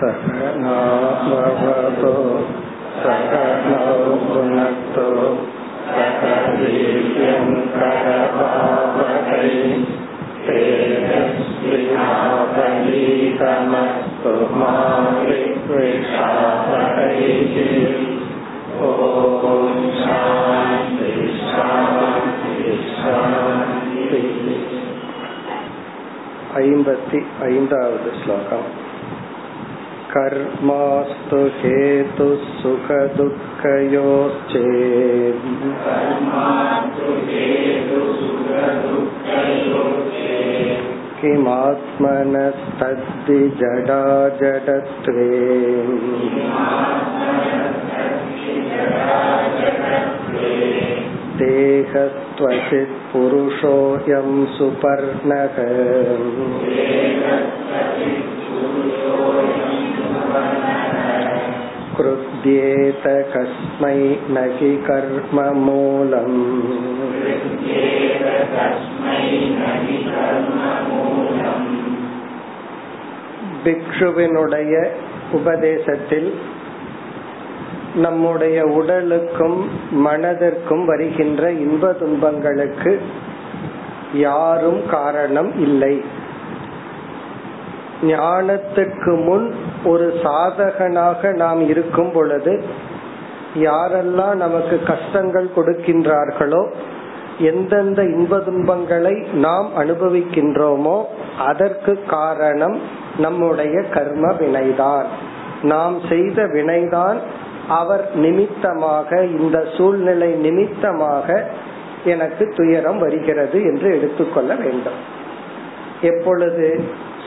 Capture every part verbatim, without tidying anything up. சகனோ பவது சகனோ புனக்து சகவீர்யம் கரவாவகை தேஜஸ்வி நாவலீதமஸ்து மா வித்விஷாவஹை. ஓம் சாந்தி சாந்தி சாந்தி. ஐம்பத்தி ஐந்தாவது ஸ்லோகம். கர்மாஸ்து ஹேது சுக துக்கயோச்சேத் கிமாத்மனஸ்தத்தி ஜடா ஜடத்வே. தேகஸ்த்வசித் புருஷோயம் சுபர்ணக. க்ருத்யேத கஸ்மை நகி கர்ம மூலம். பிக்ஷுவினுடைய உபதேசத்தில் நம்முடைய உடலுக்கும் மனதிற்கும் வருகின்ற இன்ப துன்பங்களுக்கு யாரும் காரணம் இல்லை. ஞானத்துக்கு முன் ஒரு சாதகனாக நாம் இருக்கும் பொழுது யாரெல்லாம் நமக்கு கஷ்டங்கள் கொடுக்கின்றார்களோ, எந்தெந்த இன்ப துன்பங்களை நாம் அனுபவிக்கின்றோமோ, அதற்கு காரணம் நம்முடைய கர்ம வினைதான், நாம் செய்த வினைதான். அவர் நிமித்தமாக, இந்த சூழ்நிலை நிமித்தமாக எனக்கு துயரம் வருகிறது என்று எடுத்துக்கொள்ள வேண்டும். எப்பொழுது?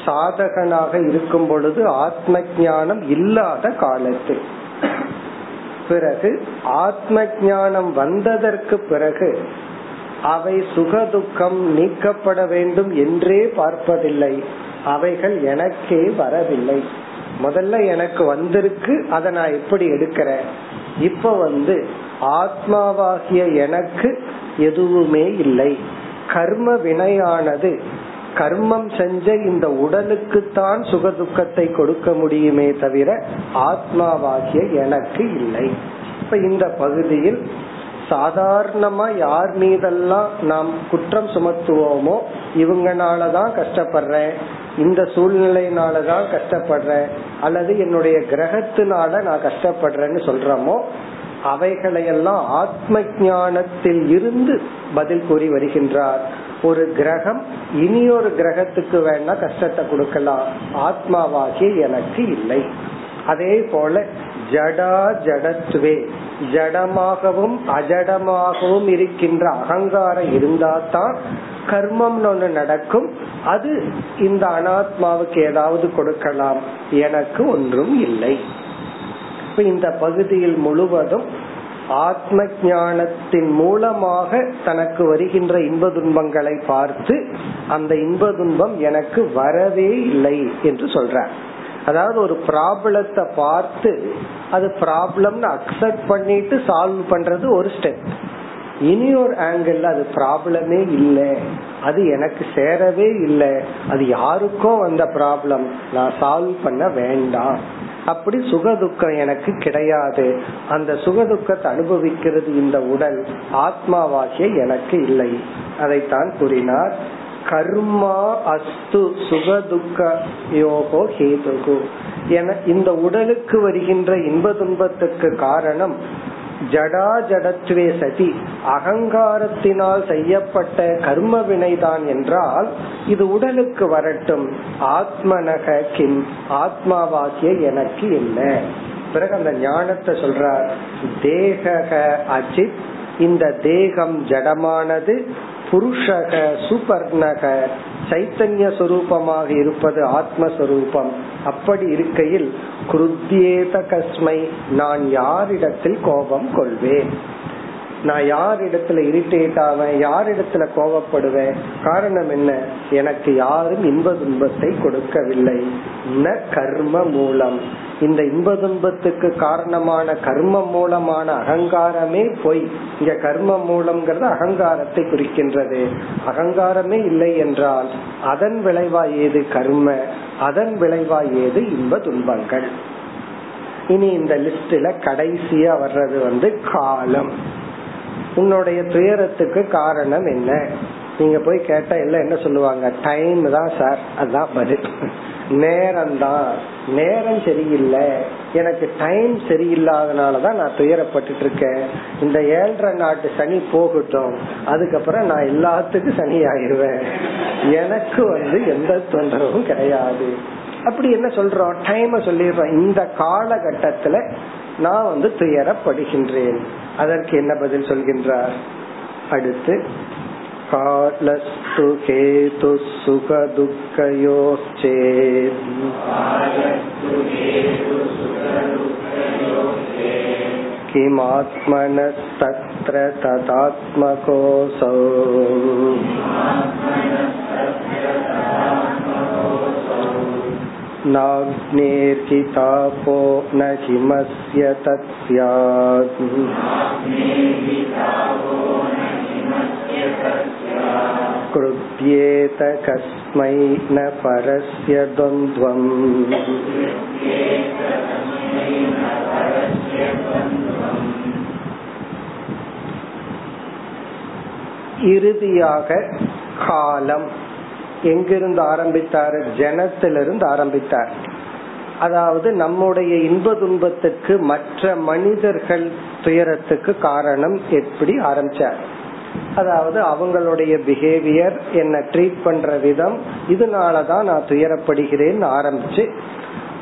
சாதகனாக இருக்கும் பொழுது, ஆத்ம ஞானம் இல்லாத காலத்தில். பிறகு ஆத்ம ஞானம் வந்ததற்கு பிறகு அவை சுகதுக்கம் நீக்கப்பட வேண்டும் என்றே பார்ப்பதில்லை, அவைகள் எனக்கே வரவில்லை. முதல்ல எனக்கு வந்திருக்கு, அதை நான் எப்படி எடுக்கிறேன்? இப்ப வந்து ஆத்மாவாகிய எனக்கு எதுவுமே இல்லை. கர்ம வினையானது கர்மம் செஞ்ச இந்த உடலுக்குத்தான் சுகதுக்கத்தை கொடுக்க முடியுமே தவிர ஆத்மாவாகிய எனக்கு இல்லை. இப்ப இந்த பகுதியில் சாதாரணமா யார் மீதெல்லாம் நாம் குற்றம் சுமத்துவோமோ, இவங்கனாலதான் கஷ்டப்படுறேன், இந்த சூழ்நிலையினாலதான் கஷ்டப்படுறேன், அல்லது என்னுடைய கிரகத்தினால நான் கஷ்டப்படுறேன்னு சொல்றோமோ, அவைகளையெல்லாம் ஆத்ம ஞானத்தில் இருந்து பதில் கூறி வருகின்றார். ஒரு கிரகம் இனியொரு கிரகத்துக்கு வேணா கஷ்டத்தை கொடுக்கலாம், ஆத்மாவாகிய எனக்கு இல்லை. அதே போல ஜடா ஜடத்வே, ஜடமாகவும் அஜடமாகவும் இருக்கின்ற அகங்காரம் இருந்தாதான் கர்மம்னு ஒண்ணு நடக்கும். அது இந்த அனாத்மாவுக்கு ஏதாவது கொடுக்கலாம், எனக்கு ஒன்றும் இல்லை. இப்ப இந்த பகுதியில் முழுவதும் ஆத்ம ஞானத்தின் மூலமாக தனக்கு வருகின்ற இன்ப துன்பங்களை பார்த்து, அந்த இன்ப துன்பம் எனக்கு வரவே இல்லை என்று சொல்றார். அதாவது ஒரு ப்ராப்ளத்தை பார்த்து அது ப்ராப்ளம்னு அக்செப்ட் பண்ணிட்டு சால்வ் பண்றது ஒரு ஸ்டெப். இனி ஒரு ஆங்கிள், அது ப்ராப்ளமே இல்லை, அது எனக்கு சேரவே இல்லை, அது யாருக்கோ வந்த ப்ராப்ளம், நான் சால்வ் பண்ண வேண்டாம், அப்படி சுகதுக்கம் எனக்கு கிடையாது, அந்த சுகதுக்கத்தை அனுபவிக்கிறது இந்த உடல், ஆத்மாவாகிய எனக்கு இல்லை. அதைத்தான் கூறினார். கர்மா அஸ்து சுகதுக்கயோகோ ஹேதுகு. என இந்த உடலுக்கு வருகின்ற இன்ப துன்பத்துக்கு காரணம் ஜடா ஜடத்வே சதி, அகங்காரத்தினால் செய்யப்பட்ட கர்ம வினைதான் என்றால் இது உடலுக்கு வரட்டும், ஆத்மனக கிம், ஆத்மாவாகிய எனக்கு இல்லை. பிறகு அந்த ஞானத்தை சொல்றார். தேகக அஜித், இந்த தேகம் ஜடமானது, புருஷக சுபர்ணக, சைத்தன்ய சொரூபமாக இருப்பது ஆத்மஸ்வரூபம். அப்படி இருக்கையில் குருத்யேத கஸ்மை, நான் யாரிடத்தில் கோபம் கொள்வேன்? நான் யார் இடத்துல இரிட்டேட் ஆவேன், யார் இடத்துல கோபப்படுவேன்? காரணம் என்ன? எனக்கு யாரும் இன்ப துன்பத்தை கொடுக்கவில்லை. ந கர்ம மூலம், இந்த இன்ப துன்பத்துக்கு காரணமான கர்ம மூலமான அகங்காரமே பொய். இங்க கர்ம மூலம்ங்கிறது அகங்காரத்தை குறிக்கின்றது. அகங்காரமே இல்லை என்றால் அதன் விளைவா ஏது கர்ம, அதன் விளைவா ஏது இன்ப துன்பங்கள். இனி இந்த லிஸ்ட்ல கடைசியா வர்றது வந்து காலம். உன்னுடைய துயரத்துக்கு காரணம் என்ன? நீங்க போய் கேட்டா எல்லாம் என்ன சொல்லுவாங்க? டைம் தான் சார். அதான் பதில், நேரம் தான். நேரம் சரியில்லை, எனக்கு டைம் சரியில்லாதனாலதான் நான் துயரப்பட்டு இருக்கேன். இந்த ஏழரை நாட்டு சனி போகட்டும், அதுக்கப்புறம் நான் எல்லாத்துக்கும் சனி ஆகிடுவேன், எனக்கு வந்து எந்த தொந்தரவும் கிடையாது. அப்படி என்ன சொல்றோம்? டைம் சொல்லிடுறோம். இந்த காலகட்டத்துல நான் வந்து துயரப்படுகின்றேன். அதற்கு என்ன பதில் சொல்கின்றார்? அடுத்து காலஸ்து கேது சுக துக்கயோச்சே கிமாத்மனஸ்தத்ர ததாத்மகோசௌ நாக்நேர்கிதாபோ நஹிமஸ்ய தத்ஸ்யாத் க்ருத்யேத கஸ்மை ந பரஸ்ய துந்த்வம். இறுதியாக காலம் எங்கிருந்து ஆரம்பித்தார்? ஜனத்திலிருந்து ஆரம்பித்தார். அதாவது நம்முடைய இன்ப துன்பத்துக்கு மற்ற மனிதர்கள் துயரத்துக்கு காரணம் எப்படி ஆரம்பிச்சார்? அதாவது அவங்களுடைய பிஹேவியர், என்ன ட்ரீட் பண்ற விதம், இதனாலதான் நான் துயரப்படுகிறேன்னு ஆரம்பிச்சு,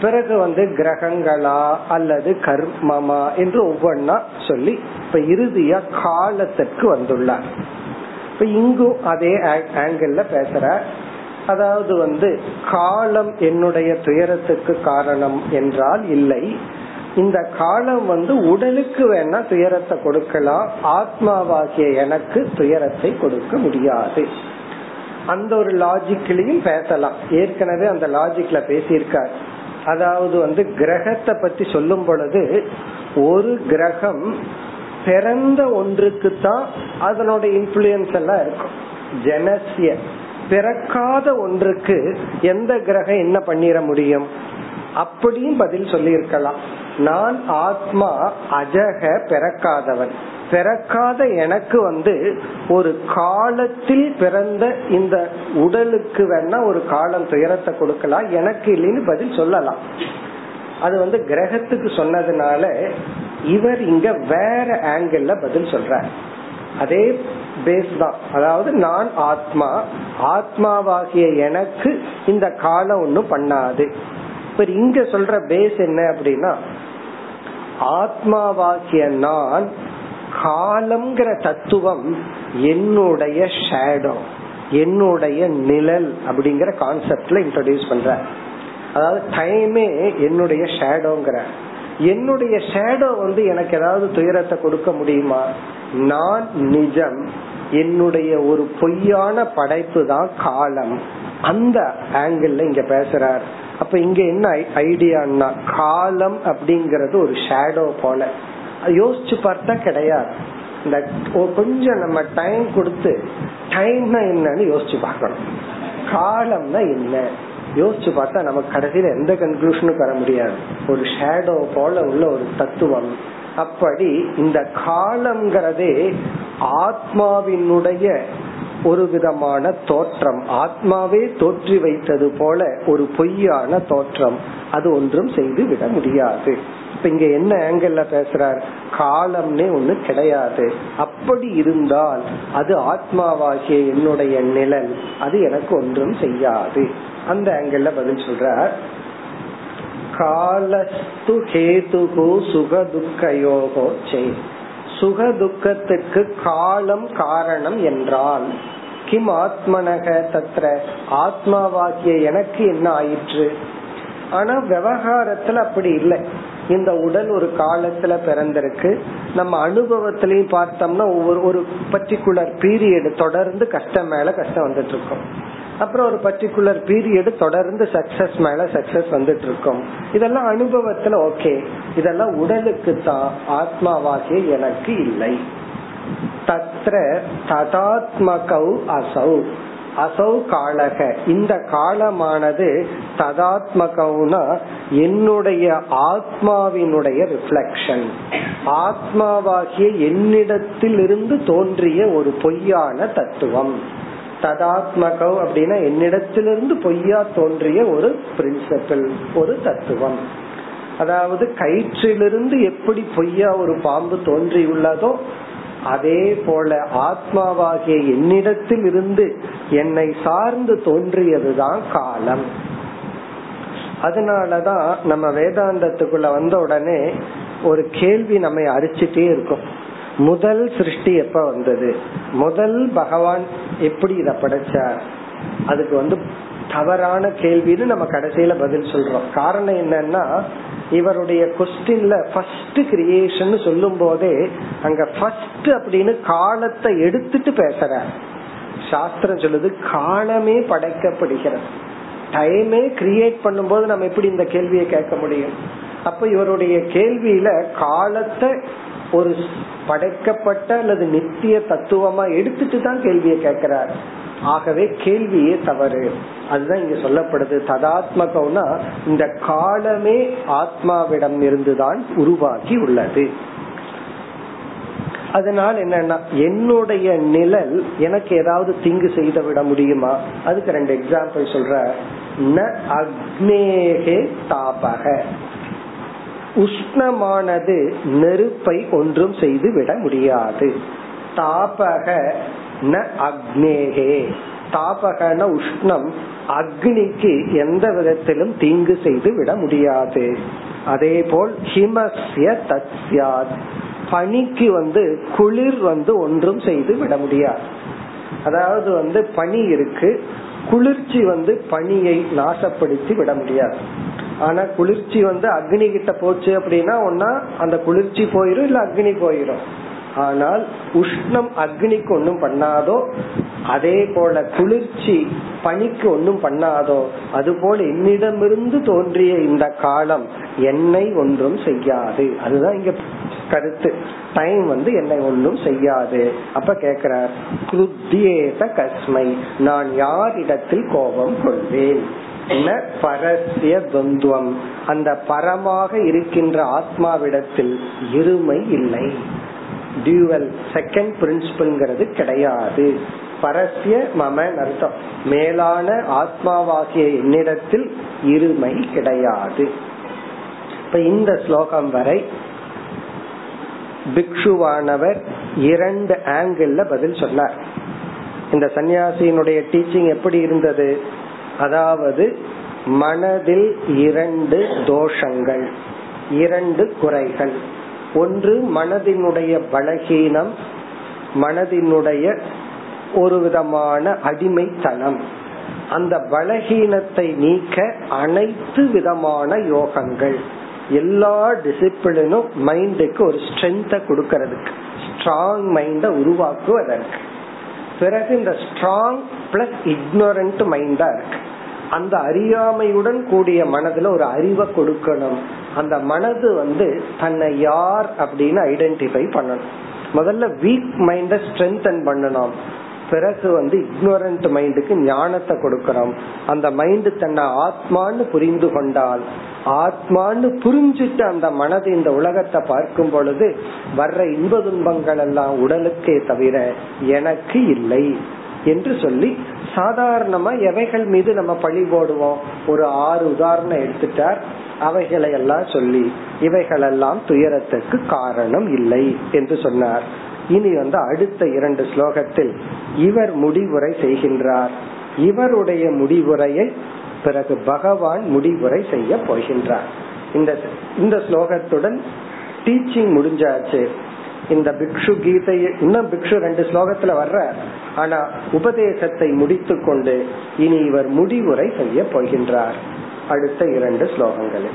பிறகு வந்து கிரகங்களா அல்லது கர்மமா என்று ஒவ்வொன்னா சொல்லி இப்ப இறுதியா காலத்திற்கு வந்துள்ளார். இப்ப இங்கும் அதே ஆங்கிள் பேசுற. அதாவது வந்து காலம் என்னுடைய துயரத்துக்கு காரணம் என்றால் இல்லை. இந்த காலம் வந்து உடலுக்கு வேணா துயரத்தை கொடுக்கலாம், ஆத்மாவாகிய எனக்கு துயரத்தை கொடுக்க முடியாது. அந்த ஒரு லாஜிக்லயும் பேசலாம். ஏற்கனவே அந்த லாஜிக்ல பேசியிருக்கார். அதாவது வந்து கிரகத்தை பத்தி சொல்லும் பொழுது ஒரு கிரகம் பிறந்த ஒன்றுக்கு தான் அதனுடைய இன்ஃப்ளூயன்ஸ் எல்லாம் இருக்கும். ஜனசிய பிறக்காத ஒன்றுக்கு எந்த கிரகம் என்ன பண்ணிட முடியும்? அப்படியும் பதில் சொல்லி இருக்கலாம். நான் ஆத்மா அஜக, பிறக்காதவன். பிறக்காத எனக்கு வந்து ஒரு காலத்தில் பிறந்த இந்த உடலுக்கு வேணா ஒரு காலம் துயரத்தை கொடுக்கலாம், எனக்கு இல்லைன்னு பதில் சொல்லலாம். அது வந்து கிரகத்துக்கு சொன்னதுனால இவர் இங்க வேற ஆங்கிள் பதில் சொல்றார். அதே பேஸ் தான். அதாவது நான் ஆத்மா, ஆத்மாவாகிய எனக்கு இந்த காலம் ஒன்னும் பண்ணாது. இப்ப இங்க சொல்ற பேஸ் என்ன அப்படின்னா, ஆத்மாவாகிய நான், காலம்ங்கிற தத்துவம் என்னுடைய ஷேடோ, என்னுடைய நிழல் அப்படிங்கிற கான்செப்ட்ல இன்ட்ரோடியூஸ் பண்ற. அதாவது டைமே என்னுடைய ஷேடோங்கிற, என்னுடைய ஷேடோ வந்து எனக்கு ஏதாவது துயரத்தை கொடுக்க முடியுமா? நான் நிஜம், என்னுடைய ஒரு பொய்யான படைப்பு தான் காலம். அந்த ஆங்கிள் இங்க பேசுறார். அப்ப இங்க என்ன ஐடியான்னா, காலம் அப்படிங்கறது ஒரு ஷேடோ போல. யோசிச்சு பார்த்தா கிடையாது. இந்த கொஞ்சம் நம்ம டைம் கொடுத்து டைம்னா என்னன்னு யோசிச்சு பார்க்கணும், காலம்னா என்ன யோசிச்சு பார்த்தா நமக்கு கடைசியில எந்த கன்க்ளூஷனும் வர முடியாது. ஒரு ஷேடோ போல உள்ள ஒரு தத்துவம். அப்படி இந்த காலம்ங்கிறதே ஆத்மாவினுடைய ஒரு விதமான தோற்றம், ஆத்மாவே தோற்றி வைத்தது போல ஒரு பொய்யான தோற்றம். அது ஒன்றும் செய்து விட முடியாது. இப்ப இங்க என்ன ஆங்கிள் பேசுறார்? காலம்னே ஒண்ணு கிடையாது, அப்படி இருந்தால் அது ஆத்மாவாகிய என்னுடைய நிழல், அது எனக்கு ஒன்றும் செய்யாது. அந்த ஆங்கிள் பதில் சொல்றார். காலஸ்து கேதுகு சுக துக்கயோகோ சே. சுக துக்கத்துக்கு காலம் காரணம் என்றால் கிம் ஆத்மனக தத்ர, ஆத்மாவாகிய எனக்கு என்ன ஆயிற்று? ஆனா விவகாரத்துல அப்படி இல்லை. இந்த உடல் ஒரு காலத்துல பிறந்திருக்கு. நம்ம அனுபவத்திலையும் பார்த்தோம்னா ஒவ்வொரு ஒரு பர்டிகுலர் பீரியட் தொடர்ந்து கஷ்டம் மேல கஷ்டம் வந்துட்டு இருக்கும். அப்புறம் ஒரு பர்டிகுலர் பீரியட் தொடர்ந்து சக்சஸ் மேல சக்சஸ் வந்துட்டு இருக்கும். இதெல்லாம் அனுபவத்துல ஓகே, இதெல்லாம் உடலுக்கு தான், ஆத்மாவாகிய எனக்கு இல்லை. தத்ர ததாத்மகௌ அசௌ, அசௌ காலக, இந்த காலமானது ததாத்மகௌனா என்னுடைய ஆத்மாவினுடைய ரிஃப்ளெக்ஷன், ஆத்மாவாகிய என்னிடத்தில் இருந்து தோன்றிய ஒரு பொய்யான தத்துவம். ததாத்மகௌ அப்படின்னா என்னிடத்திலிருந்து பொய்யா தோன்றிய ஒரு பிரின்சிபிள், ஒரு தத்துவம். அதாவது கயிற்றிலிருந்து எப்படி பொய்யா ஒரு பாம்பு தோன்றியுள்ளதோ அதே போல ஆத்மாவாகிய என்னிடத்தில் இருந்து என்னை சார்ந்து தோன்றியதுதான் காலம். அதனாலதான் நம்ம வேதாந்தத்துக்குள்ள வந்த உடனே ஒரு கேள்வி நம்ம அரிச்சுட்டே இருக்கும். முதல் சிருஷ்டி எப்ப வந்தது? முதல் பகவான் எப்படி இத படைச்சார்? அதுக்கு வந்து தவறான கேள்வின்னு நம்ம கடைசியில பதில் சொல்றோம். காரணம் என்னன்னா, இவருடைய குவெஸ்டின்ல ஃபர்ஸ்ட் கிரியேஷன் சொல்லும் போதே அங்க ஃபர்ஸ்ட் அப்படின்னு காலத்தை எடுத்துட்டு பேசுற. சாஸ்திரம் சொல்லுது காலமே படைக்கப்படுகிறது, டைமே கிரியேட் பண்ணும் போது நம்ம எப்படி இந்த கேள்வியை கேட்க முடியும்? அப்ப இவருடைய கேள்வியில காலத்தை ஒரு படைக்கப்பட்ட அல்லது நித்திய தத்துவமா எடுத்துட்டு தான் கேள்வியை கேட்கிறார். ஆகவே கேள்வியே தவறு. அதுதான் இங்க சொல்லப்படுது. ததாத்மகம்னா இந்த காலமே ஆத்மாவிடம் இருந்துதான் உருவாகி உள்ளது. அதனால என்னன்னா, என்னுடைய நிழல் எனக்கு ஏதாவது தீங்கு செய்து விட முடியுமா? அதுக்கு ரெண்டு எக்ஸாம்பிள் சொல்ற. ந அக்னேஹே தாபக, உஷ்ணமானது நெருப்பை ஒன்றும் செய்து விட முடியாது. தாபக ந அக்னேஹே, தாபகன உஷ்ணம், அக்னிக்கு எந்த விதத்திலும் தீங்கு செய்து விட முடியாது. அதே போல் ஹிமஸ்ய தத்யாத், பனிக்கு வந்து குளிர் வந்து ஒன்றும் செய்து விட முடியாது. அதாவது வந்து பனி இருக்கு, குளிர்ச்சி வந்து பனியை நாசப்படுத்தி விட முடியாது. ஆனா குளிர்ச்சி வந்து அக்னி கிட்ட போச்சு அப்படின்னா ஒன்னா அந்த குளிர்ச்சி போயிரும், இல்ல அக்னி போயிரும். ஆனால் உஷ்ணம் அக்னிக்கு ஒன்னும் பண்ணாதோ, அதே போல குளிர்ச்சி பனிக்கு ஒன்னும் பண்ணாதோ, அதுபோல என்னிடமிருந்து தோன்றிய இந்த காலம் என்னை ஒன்றும் செய்யாது. அதுதான் இங்க கருத்து. டைம் வந்து என்னை ஒன்றும் செய்யாது. அப்ப கேக்குறார், க்ருத்யேத கஸ்மை, நான் யாரிடத்தில் கோபம் கொள்வேன்? பரஸ்ய துவம், அந்த பரமாக இருக்கின்ற ஆத்மாவிடத்தில் இருமை இல்லை. டியூவல் செகண்ட் பிரின்சிபல்ங்கிறது கிடையாது. பரஸ்ய மம அர்த்தம், மேலான ஆத்மாவாகிய என்னிடத்தில் இருமை கிடையாது. இப்ப இந்த ஸ்லோகம் வரை பிக்ஷுவானவர் இரண்டு ஆங்கிள் பதில் சொன்னார். இந்த சன்னியாசியினுடைய டீச்சிங் எப்படி இருந்தது? அதாவது மனதில் இரண்டு தோஷங்கள், இரண்டு குறைகள். ஒன்று மனதினுடைய பலகீனம், மனதினுடைய ஒரு விதமான அடிமைத்தனம். அந்த பலகீனத்தை நீக்க அனைத்து விதமான யோகங்கள், எல்லா டிசிப்ளினும் மைண்டுக்கு ஒரு ஸ்ட்ரென்த்தை கொடுக்கறதுக்கு, ஸ்ட்ராங் மைண்டை உருவாக்குவதற்கு. பிறகு இந்த ஸ்ட்ராங் பிளஸ் இக்னோரண்ட் மைண்டா இருக்கு, அந்த அறியாமையுடன் கூடிய மனதுல ஒரு அறிவை கொடுக்கணும். அந்த மனது வந்து தன்னை யார் அப்படின்னு ஐடென்டிஃபை பண்ணணும். முதல்ல வீக் மைண்ட ஸ்ட்ரெங்தன் பண்ணணும். பிறகு வந்து இக்னோரண்ட் மைண்டுக்கு ஞானத்தை கொடுக்கணும். அந்த மைண்டு தன்னை ஆத்மான்னு புரிந்து கொண்டால், ஆத்மான்னு புரிஞ்சுட்டு அந்த மனது இந்த உலகத்தை பார்க்கும் பொழுது வர்ற இன்ப துன்பங்கள் எல்லாம் உடலுக்கே தவிர எனக்கு இல்லை என்று சொல்லி, சாதாரணமா எவைகள் மீது நம்ம பழி போடுவோம், ஒரு ஆறு உதாரணம் எடுத்துட்டார், அவைகளை எல்லாம் சொல்லி இவைகளெல்லாம் துயரத்துக்கு காரணம் இல்லை என்று சொன்னார். இனி வந்து அடுத்த இரண்டு ஸ்லோகத்தில் இவர் முடிவுரை செய்கின்றார். இவருடைய முடிவுரையை பிறகு பகவான் முடிவுரை செய்ய போகின்றார். இந்த இந்த ஸ்லோகத்துடன் டீச்சிங் முடிஞ்சாச்சு. இந்த பிக்ஷு கீதையை இன்னும் பிக்ஷு ரெண்டு ஸ்லோகத்துல வர்ற, ஆனா உபதேசத்தை முடித்து கொண்டு இனி இவர் முடிவுரை செய்ய போகின்றார் அடுத்த இரண்டு ஸ்லோகங்களில்.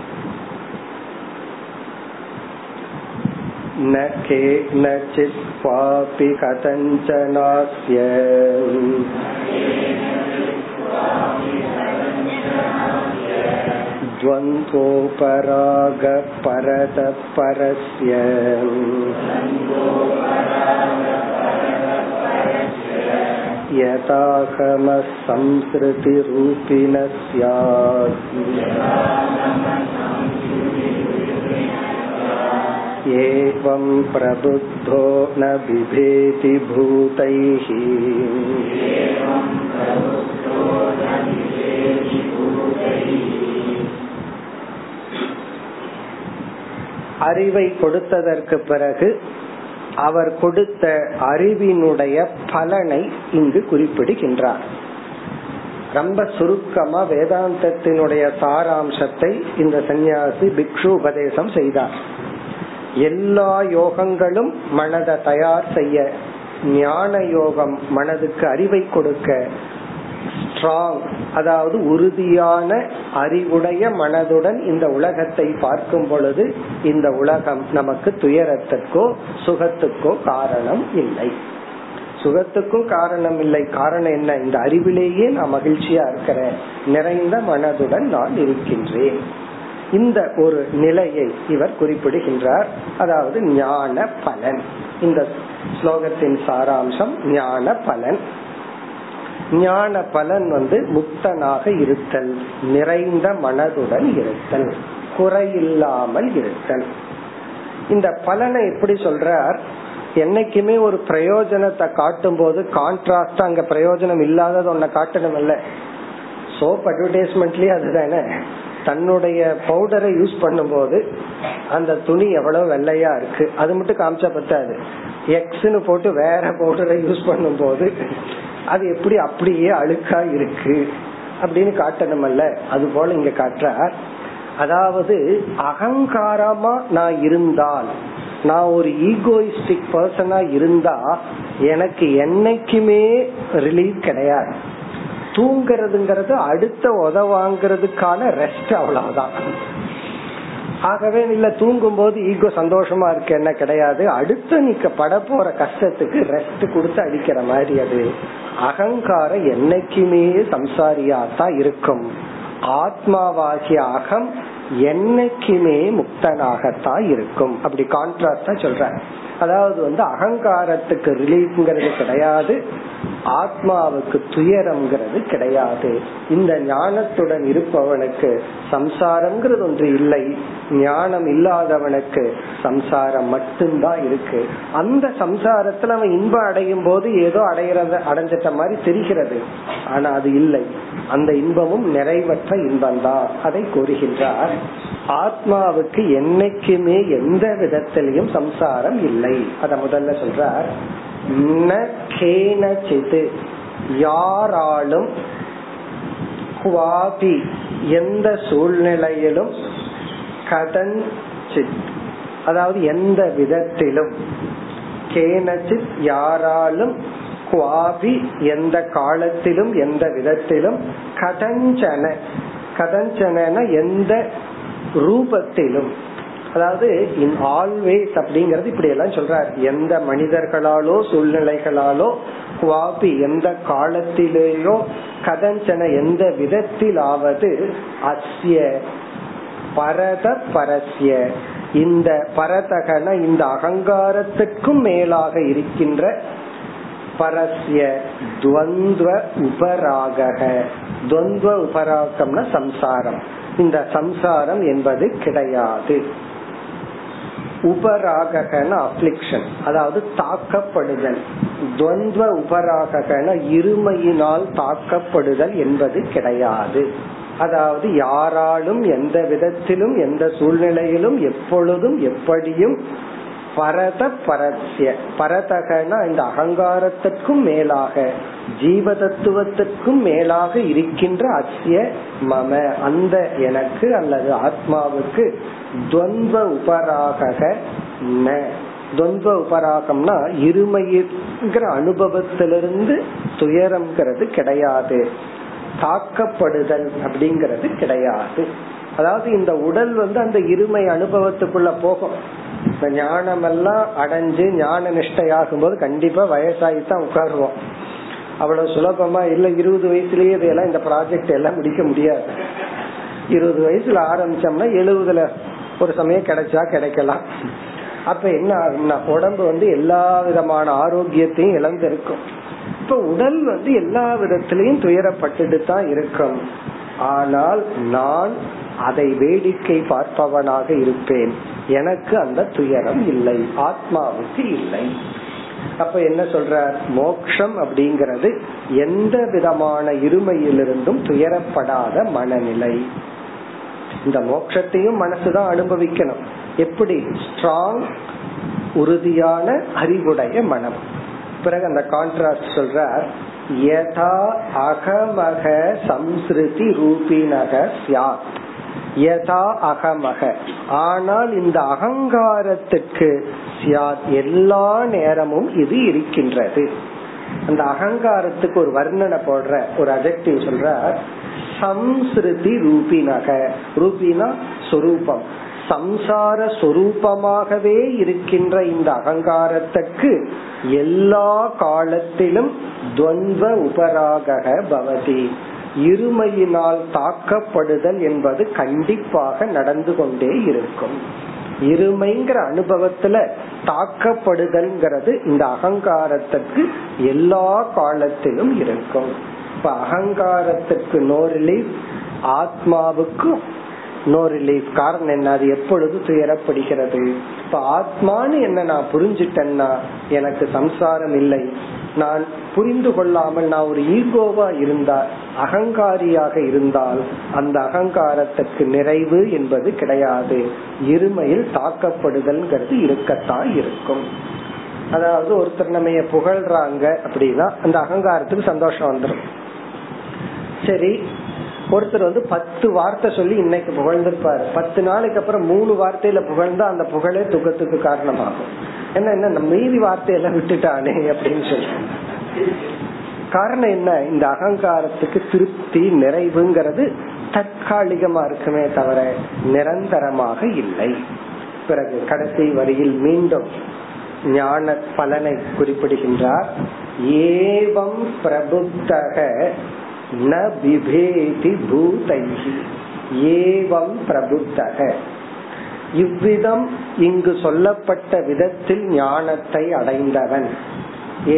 ந கேனசித் பாபி கதஞ்சனாஸ்ய த்வந்தோபராக பரத பரஸ்ய யதாகம சம்ஸ்ருதி ரூபிண ஸ்யாத் ஏவம் பிரபுத்தோ ந பிபேதி பூதைஹி அறிவை கொடுத்ததற்கு பிறகு அவர் கொடுத்த அறிவினுடைய பலனை இங்கு குறிப்பிடுகின்றார். ரொம்ப சுருக்கமா வேதாந்தத்தினுடைய சாராம்சத்தை இந்த சந்நியாசி பிக்ஷு உபதேசம் செய்தார். எல்லா யோகங்களும் மனதை தயார் செய்ய, ஞான யோகம் மனதுக்கு அறிவை கொடுக்க, ஸ்ட்ராங் அதாவது உறுதியான அறிவுடைய மனதுடன் இந்த உலகத்தை பார்க்கும் பொழுது இந்த உலகம் நமக்கு துயரத்துக்கோ சுகத்துக்கோ காரணம் இல்லை. சுகத்துக்கும் காரணம் இல்லை. காரணம் என்ன? இந்த அறிவிலேயே நான் மகிழ்ச்சியா இருக்கிறேன், நிறைந்த மனதுடன் நான் இருக்கின்றேன். இந்த ஒரு நிலையை இவர் குறிப்பிடுகின்றார், அதாவது ஞான பலன். இந்த ஸ்லோகத்தின் சாராம்சம் ஞான பலன். ஞான பலன் வந்து முக்தனாக இருத்தல், நிறைந்த மனதுடன் இருத்தல், குறையில்லாமல் இருத்தல். இந்த பலனை எப்படி சொல்றார்? என்னைக்குமே ஒரு பிரயோஜனத்தை காட்டும் போது கான்ட்ராஸ்டா அங்க பிரயோஜனம் இல்லாதது ஒன்ன காட்டணும் இல்ல. சோப் அட்வர்டைஸ்மெண்ட்லயே அதுதானே. தன்னுடைய பவுடரை யூஸ் பண்ணும் போது அந்த துணி எவ்வளவு வெள்ளையா இருக்கு அது மட்டும் காமிச்சா பத்தாது, எக்ஸ்னு போட்டு வேற பவுடரை யூஸ் பண்ணும் போது அது எப்படி அப்படியே அழுக்கா இருக்கு அப்படின்னு காட்டணுமல்ல. அது போல இங்க காட்டுற, அதாவது அகங்காரமா நான் இருந்தால், நான் ஒரு ஈகோயிஸ்டிக் பர்சனா இருந்தா எனக்கு என்னைக்குமே ரிலீஃப் கிடையாது. தூங்கிறதுங்கிறது அடுத்த உத வாங்கிறதுக்கான ரெஸ்ட், அவ்வளவுதான். ஆகவே இல்ல தூங்கும் போது ஈகோ சந்தோஷமா இருக்கு என்ன கிடையாது, அடுத்த நீக்க பட போற கஷ்டத்துக்கு ரெஸ்ட் கொடுத்து அடிக்கிற மாதிரி. அது அகங்காரம் என்னைக்குமே சம்சாரியாத்தான் இருக்கும். ஆத்மாவாகிய அகம் என்னைக்குமே முக்தனாகத்தான் இருக்கும். அப்படி கான்ட்ராஸ்டா சொல்ற, அதாவது வந்து அகங்காரத்துக்கு ரிலீஃப்ங்கிறது கிடையாது, ஆத்மாவுக்கு துயரம்ங்கிறது கிடையாது. இந்த ஞானத்துடன் இருப்பவனுக்கு சம்சாரம்ங்கிறது ஒன்று இல்லை. ஞானம் இல்லாதவனுக்கு சம்சாரம் மட்டும்தான் இருக்கு. அந்த சம்சாரத்துல அவன் இன்பம் அடையும் போது ஏதோ அடையிறத அடைஞ்சிட்ட மாதிரி தெரிகிறது, ஆனா அது இல்லை. அந்த இன்பமும் நிறைவற்ற இன்பம்தான். அதை கூறுகின்றார். ஆத்மாவுக்கு என்னைக்குமே எந்த விதத்திலையும் சம்சாரம் இல்லை. அத முதல்ல சொல்றார். யாராலும் குவாபி எந்த சூழ்நிலையிலும் கதஞ்சித் அதாவது எந்த விதத்திலும், கேனசித் யாராலும், குவாபி எந்த காலத்திலும் எந்த விதத்திலும், கதஞ்சன கதஞ்சன எந்த ரூபத்திலும், அதாவது இன் ஆல்வேஸ் அப்படிங்கறது இப்படி எல்லாம் சொல்றார். எந்த மனிதர்களாலோ சூழ்நிலைகளாலோ, குவாபி எந்த காலத்திலேயோ, கதஞ்சன எந்த விதத்திலாவது, அஸ்ய பரத பரஸ்ய இந்த பரதகன இந்த அகங்காரத்துக்கும் மேலாக இருக்கின்ற பரஸ்ய துவந்த்வ உபராக. துவந்த்வ உபராகம்னா சம்சாரம். இந்த சம்சாரம் என்பது கிடையாது. உபராகன அப்ளிக்ஷன் அதாவது தாக்கப்படுதல். துவந்த்வ உபராகன இருமையினால் தாக்கப்படுதல் என்பது கிடையாது. அதாவது யாராலும் எந்த விதத்திலும் எந்த சூழ்நிலையிலும் எப்பொழுதும் எப்படியும் பரத பரஸ்ய பரதகன இந்த அகங்காரத்திற்கும் மேலாக ஜீவ தத்துவத்திற்கும் மேலாக இருக்கின்ற அஸ்ய மம அந்த எனக்கு அல்லது ஆத்மாவுக்கு துவந்த்வ உபராக. துவந்த்வ உபராகம்னா இருமைங்கிற அனுபவத்திலிருந்து துயரம்ங்கிறது கிடையாது, தாக்கப்படுதல் அப்படிங்கிறது கிடையாது. அதாவது இந்த உடல் வந்து அந்த இருமை அனுபவத்துக்குள்ள போகும், இப்ப ஞானம் எல்லாம் அடைஞ்சு ஞான நிஷ்டை ஆகும்போது கண்டிப்பா வயசாயித்தான் உட்காருவோம். அவ்வளவு சுலபமா இல்ல இருபது வயசுலயே இதெல்லாம் இந்த ப்ராஜெக்ட் எல்லாம் முடிக்க முடியாது. இருபது வயசுல ஆரம்பிச்சோம்னா எழுபதுல ஒரு சமயம் கிடைச்சா கிடைக்கலாம். அப்ப என்ன ஆகும்னா உடம்பு வந்து எல்லா விதமான ஆரோக்கியத்தையும் இழந்திருக்கும். இப்ப உடல் வந்து எல்லா விதத்திலையும் துயரப்பட்டுட்டு தான் இருக்கும். ஆனால் நான் அதை வேடிக்கை பார்ப்பவனாக இருப்பேன். எனக்கு அந்த துயரம் இல்லை, ஆத்மாவுக்கு இல்லை. அப்ப என்ன சொல்ற, மோட்சம் அப்படிங்கிறது எந்த விதமான இருமையிலிருந்தும் துயரப்படாத மனநிலை. இந்த மோட்சத்தையும் மனசுதான் அனுபவிக்கணும். எப்படி? ஸ்ட்ராங் உறுதியான அறிவுடைய மனம். பிறகு அந்த கான்ட்ராஸ்ட் சொல்ற, யதா அகமக சம்ஸ்ருதி ரூபினக ஸ்யாத். யதா அகமக, ஆனால் இந்த அகங்காரத்துக்கு ஸ்யாத், எல்லா நேரமும் இது இருக்கின்றது. அந்த அகங்காரத்துக்கு ஒரு வர்ணனை போடுற, ஒரு அட்ஜெக்டிவ் சொல்ற, சம்ஸ்ருதி ரூபினக. ரூபினா சொரூபம், சம்சார சொரூபமாகவே இருக்கின்ற இந்த அகங்காரத்துக்கு எல்லா காலத்திலும் துவந்த உபராகக பவதி, இருமையினால் தாக்கப்படுதல் என்பது கண்டிப்பாக நடந்து கொண்டே இருக்கும். இருமைங்கிற அனுபவத்துல தாக்கப்படுதல்ங்கிறது இந்த அகங்காரத்துக்கு எல்லா காலத்திலும் இருக்கும். இப்ப அகங்காரத்துக்கு நோ ரிலீஃப், ஆத்மாவுக்கும் நோ ரிலீஃப். காரணம் என்ன? அது எப்பொழுது துயரப்படுகிறது. இப்ப ஆத்மான்னு என்ன நான் புரிஞ்சிட்டேன்னா எனக்கு சம்சாரம் இல்லை. நான் புரிந்து கொள்ளாமல் நான் ஒரு ஈகோவா இருந்தால், அகங்காரியாக இருந்தால் அந்த அகங்காரத்துக்கு நிறைவு என்பது கிடையாது. இருமையில் தாக்கப்படுதல் இருக்கத்தான் இருக்கும். அதாவது ஒருத்தர் நம்ம புகழ்றாங்க அப்படின்னா அந்த அகங்காரத்துக்கு சந்தோஷம் வந்துடும். சரி, ஒருத்தர் வந்து பத்து வார்த்தை சொல்லி இன்னைக்கு புகழ்ந்திருப்பாரு, பத்து நாளைக்கு அப்புறம் மூணு வார்த்தையில புகழ்ந்தா அந்த புகழே துக்கத்துக்கு காரணமாகும். என்ன என்ன மீதி வார்த்தையெல்லாம் விட்டுட்டானே அப்படின்னு சொல்றேன். காரணம் என்ன? இந்த அகங்காரத்துக்கு திருப்தி நிறைவுங்கிறது தற்காலிகமா இருக்குமே தவிர நிரந்தரமாக இல்லை. பிறகு கடைசி வரியில் மீண்டும் ஞான பலனை குறிப்பிடுகின்றார். ஏவம் பிரபுத்தக ந பிபேதி பூதைஹி. ஏவம் பிரபுத்தக, இவ்விதம் இங்கு சொல்லப்பட்ட விதத்தில் ஞானத்தை அடைந்தவன்.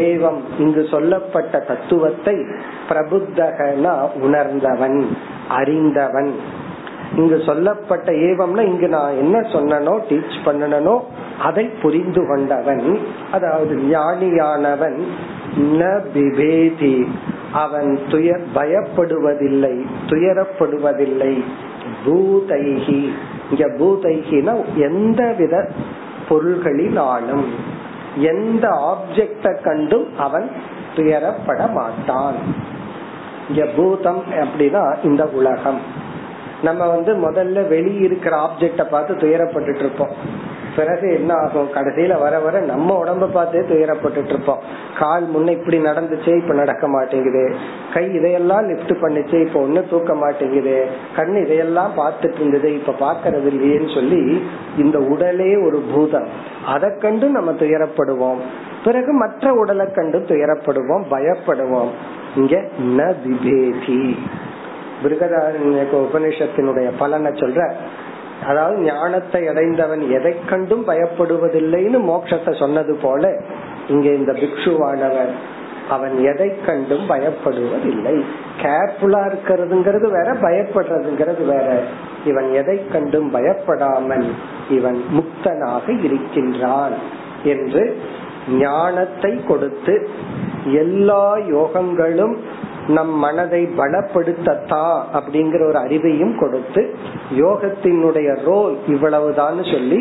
ஏவம் இங்கு சொல்லப்பட்ட தத்துவத்தை பிரபுத்தகனா உணர்ந்தவன், அறிந்தவன். இங்கு சொல்லப்பட்ட ஏவம்னா இங்கு நான் என்ன சொன்னனோ, டீச் பண்ணனோ அதை புரிந்து கொண்டவன், அதாவது ஞானியானவன். ந பிபேதி, அவன் துயர் பயப்படுவதில்லை, துயரப்படுவதில்லை. பூதைஹி, இங்க பூதைஹினா எந்தவித பொருள்களினாலும், எந்த ஆப்ஜெக்ட கண்டும் அவன் துயரப்பட மாட்டான். இங்க பூதம் அப்படின்னா இந்த உலகம். நம்ம வந்து முதல்ல வெளியிருக்கிற ஆப்ஜெக்ட பார்த்து துயரப்பட்டுட்டு இருப்போம். பிறகு என்ன ஆகும், கடைசியில வர வர நம்ம உடம்ப பார்த்தே துயரப்பட்டு இருப்போம். கால் முன்ன இப்படி நடந்துச்சே இப்ப நடக்க மாட்டேங்குது, கை இதையெல்லாம் லிப்ட் பண்ணிச்சே இப்ப ஒண்ணு தூக்க மாட்டேங்குது, கண் இதையெல்லாம் பார்த்துட்டு இருந்தது இப்ப பாக்கறது இல்லையேன்னு சொல்லி இந்த உடலே ஒரு பூதம், அதை கண்டு நம்ம துயரப்படுவோம். பிறகு மற்ற உடலை கண்டு துயரப்படுவோம், பயப்படுவோம். இங்க ந விபேதி, பிருகதாரண்ய உபநிஷத்தினுடைய பலனை சொல்ற, அதாவது ஞானத்தை அடைந்தவன் எதை கண்டும் பயப்படுவதில்லைன்னு மோட்சத்தை சொன்னது போல இங்க இந்த பிக்ஷுவானவன் அவன் எதை கண்டும் பயப்படுவதில்லை. கேர்ஃபுல்லா இருக்கிறதுங்கிறது வேற, பயப்படுறதுங்கிறது வேற. இவன் எதை கண்டும் பயப்படாமல் இவன் முக்தனாக இருக்கின்றான் என்று ஞானத்தை கொடுத்து, எல்லா யோகங்களும் நம் மனதை பலப்படுத்தா அப்படிங்கிற ஒரு அறிவையும் கொடுத்து, யோகத்தினுடைய ரோல் இவ்வளவுதான் சொல்லி,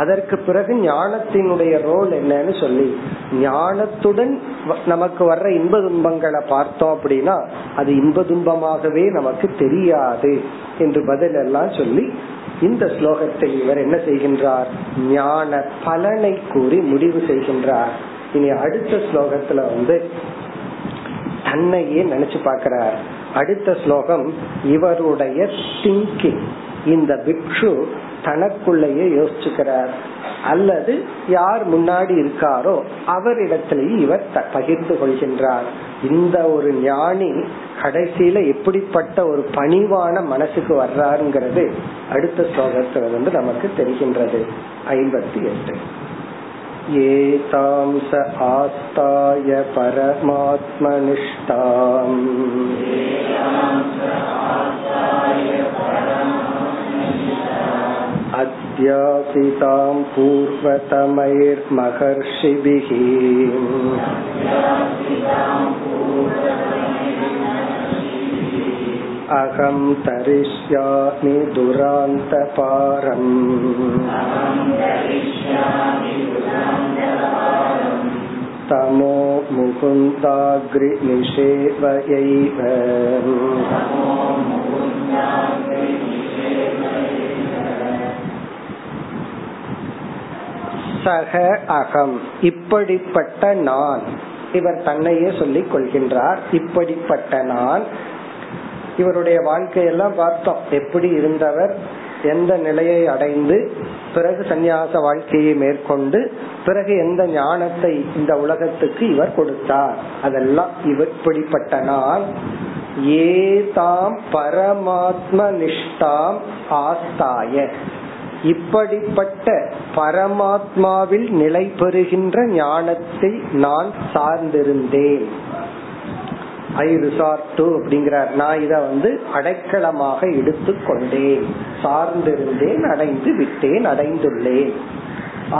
அதற்கு பிறகு ஞானத்தினுடைய ரோல் என்னன்னு சொல்லி, ஞானத்துடன் நமக்கு வர்ற இன்ப துன்பங்களை பார்த்தோம் அப்படின்னா அது இன்ப துன்பமாகவே நமக்கு தெரியாது என்று பதில் எல்லாம் சொல்லி இந்த ஸ்லோகத்தில் இவர் என்ன செய்கின்றார், ஞான பலனை கூறி முடிவு செய்கின்றார். இனி அடுத்த ஸ்லோகத்துல வந்து தன்னையே நினைச்சு பார்க்கிறார். அடுத்த ஸ்லோகம் இவருடைய திங்கிங். இந்த பிக்ஷு தனக்குள்ளேயே யோசிச்சுக்கிறார், அல்லது யார் முன்னாடி இருக்காரோ அவரிடத்திலேயே இவர் பகிர்ந்து கொள்கின்றார். இந்த ஒரு ஞானி கடைசியில எப்படிப்பட்ட ஒரு பணிவான மனசுக்கு வர்றாருங்கிறது அடுத்த ஸ்லோகத்துல வந்து நமக்கு தெரிகின்றது. ஐம்பத்தி எட்டு ஏதாம் ச ஆஸ்தாய பரமாத்மனிஷ்டாம் அத்யாசிதாம் பூர்வதமைர் மகர்ஷிபிஹி அகம் தரிஷ்யாமி துராந்த பாரம் தமோ முகுந்தாக்ரி நிஷேவயைவ சக அகம். இப்படிப்பட்ட நான், இவர் தன்னையே சொல்லிக் கொள்கின்றார். இப்படிப்பட்ட நான், இவருடைய வாழ்க்கையெல்லாம் பார்த்தோம், எப்படி இருந்தவர், எந்த நிலையை அடைந்து பிறகு சந்நியாச வாழ்க்கையை மேற்கொண்டு பிறகு எந்த ஞானத்தை இந்த உலகத்துக்கு இவர் கொடுத்தார், அதெல்லாம் இவர் இப்படிப்பட்ட நான். ஏதாம் பரமாத்ம நிஷ்டாம் ஆஸ்தாய, இப்படிப்பட்ட பரமாத்மாவில் நிலை பெறுகின்ற ஞானத்தை நான் சார்ந்திருந்தேன். ஐ ரிசார்ட் டு அப்படிங்கிறார், நான் இத வந்து அடைக்கலமாக எடுத்து கொண்டேன், சார்ந்திருந்தேன், அடைந்து விட்டேன், அடைந்துள்ளேன்.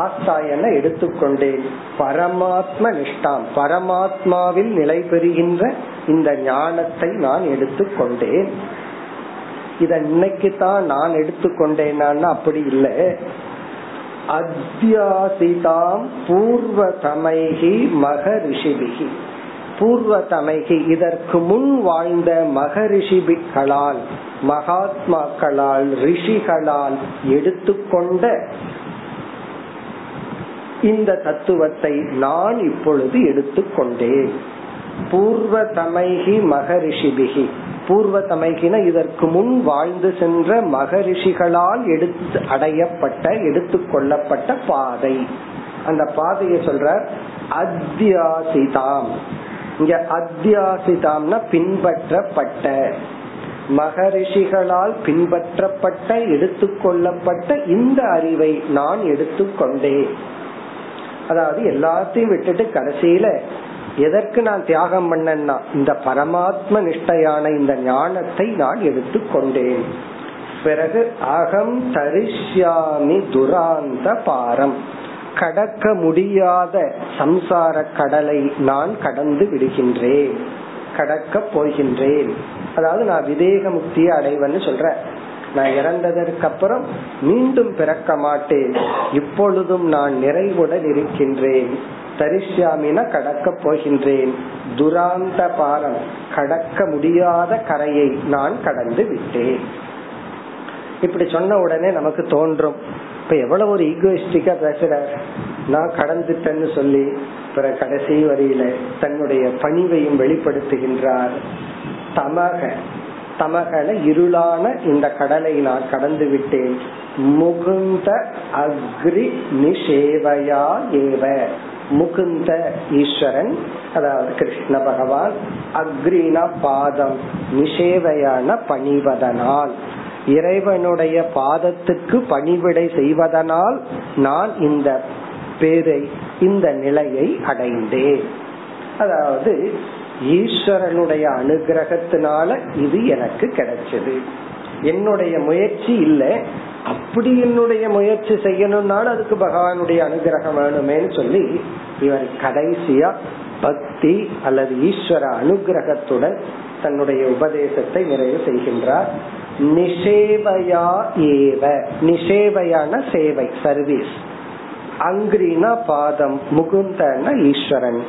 ஆஸ்தாயன எடுத்துக்கொண்டேன். பரமாத்ம நிஷ்டாம், பரமாத்மாவில் நிலை பெறுகின்ற இந்த ஞானத்தை நான் எடுத்துக்கொண்டேன். இத இன்னைக்கு தான் நான் எடுத்துக்கொண்டேன், அப்படி இல்லை. அத்யாசிதாம் பூர்வ தமைஹி மகரிஷிபிஹி, பூர்வ தமைஹி இதற்கு முன் வாழ்ந்த மகரிஷிபிகளால், மகாத்மாக்களால், ரிஷிகளால் எடுத்துக்கொண்ட இந்த தத்துவத்தை நான் இப்பொழுது எடுத்துக்கொண்டேன். பூர்வ தமைஹி மகரிஷிபிஹி, பூர்வ தமைகின இதற்கு முன் வாழ்ந்து சென்ற மகரிஷிகளால் எடுத்து அடையப்பட்ட எடுத்துக்கொள்ளப்பட்ட பாதை, அந்த பாதையை சொல்ற அத்யாசிதாம். இங்க அத்யாசிதாம்னா பின்பற்றப்பட்ட, மகரிஷிகளால் பின்பற்றப்பட்ட எடுத்துக்கொள்ளப்பட்ட இந்த அறிவை நான் எடுத்துக்கொண்டேன். அதாவது எல்லாத்தையும் விட்டுட்டு கடைசியில எதற்கு நான் தியாகம் பண்ணேன்னா இந்த பரமாத்ம நிஷ்டையான இந்த ஞானத்தை நான் எடுத்துக்கொண்டேன். பிறகு அகம் தரிஷ்யாமி துராந்த பாரம், கடக்க முடியாத சம்சார கடலை நான் கடந்து விடுகின்றேன், கடக்க போகின்றேன். அதாவது நான் விவேக முக்தியை அடைவன்னு சொல்ற, நான் இறந்ததற்கு அப்புறம் மீண்டும் பிறக்க மாட்டேன், இப்பொழுதும் நான் நிறைவுடன் இருக்கின்றேன். தரிசியாமினா கடக்க போகின்றேன், துராந்த பாரம் கடக்க முடியாத கரையை நான் கடந்து விட்டேன். இப்படி சொன்ன உடனே நமக்கு தோன்றும், இப்ப எவ்வளவு ஒரு ஈகோயிஸ்டிக்கா பேசுற, நான் கடந்துட்டேன்னு சொல்லி பிற கடைசி வரியில தன்னுடைய பணிவையும் வெளிப்படுத்துகின்றார். தமக, தமகன இருளான இந்த கடலை நான் கடந்து விட்டேன். முகுந்த அக்ரி நிஷேவயா ஏவ, முகுந்த ஈஸ்வரன், அதாவது கிருஷ்ண பகவான், அக்ரீன பாதம், நிஷேவையான பணிவதனால், இறைவனுடைய பாதத்துக்கு பணிவிடை செய்வதனால் நான் இந்த பேரை, இந்த நிலையை அடைந்தேன். அதாவது ஈஸ்வரனுடைய அனுகிரகத்தினால இது எனக்கு கிடைச்சது, என்னுடைய முயற்சி இல்லை. அப்படி என்னுடைய முயற்சி செய்யணும்னாலும் அதுக்கு பகவானுடைய அனுகிரகம் வேணுமேன்னு சொல்லி இவர் கடைசியா பக்தி அல்லது ஈஸ்வர அனுகிரகத்துடன் தன்னுடைய உபதேசத்தை நிறைவு செய்கின்றார். நிஷேவையா ஏவ, நிஷேவையான சேவை, சர்வீஸ், அங்கிரீனா பாதம், முகுந்தன ஈஸ்வரன்,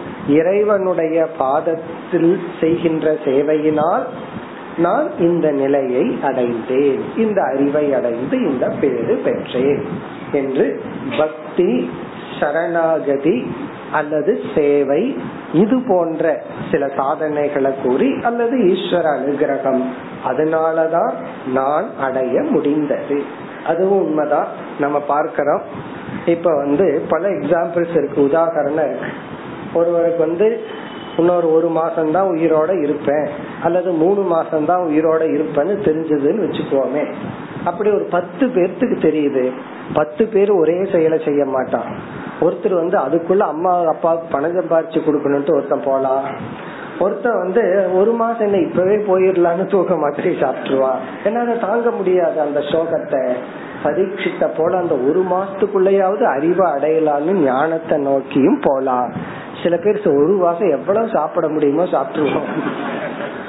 இறைவனுடைய பாதத்தில் செய்கின்ற சேவையினால் நான் இந்த நிலையை அடைந்தேன், இந்த அறிவை அடைந்து இந்த பேறு பெற்றேன் என்று பக்தி, சரணாகதி அல்லது சேவை, இது போன்ற சில சாதனைகளை கூறி, அல்லது ஈஸ்வர அனுகிரகம், அதனாலதான் நான் அடைய முடிந்தது. அதுவும் உண்மைதான், நம்ம பார்க்கிறோம் இப்ப வந்து பல எக்ஸாம்பிள்ஸ் இருக்கு. உதாரணம் இருக்கு, ஒருவருக்கு வந்து இன்னொரு ஒரு மாசம் தான் உயிரோட இருப்பேன் அல்லது மூணு மாசம் தான் உயிரோட இருப்பேன்னு தெரிஞ்சதுன்னு வச்சுக்கோமே. அப்படி ஒரு பத்து பேர்த்துக்கு தெரியுது, பத்து பேர் ஒரே செயலை செய்ய மாட்டான். ஒருத்தர் வந்து அதுக்குள்ள அம்மா அப்பா பணம் சம்பாரிச்சு கொடுக்கணும்ட்டு ஒருத்தன் போலாம். ஒருத்தன் வந்து ஒரு மாசம் என்ன இப்பவே போயிடலான்னு தூக்க மாத்திரை சாப்பிட்டுருவான், என்னால தாங்க முடியாது அந்த சோகத்தை. பரீட்சித்த போல அந்த ஒரு மாசத்துக்குள்ளயாவது அறிவை அடையலான்னு ஞானத்தை நோக்கியும் போலாம். சில பேர் ஒரு மாசம் எவ்வளவு சாப்பிட முடியுமோ சாப்பிட்டுருவோம்.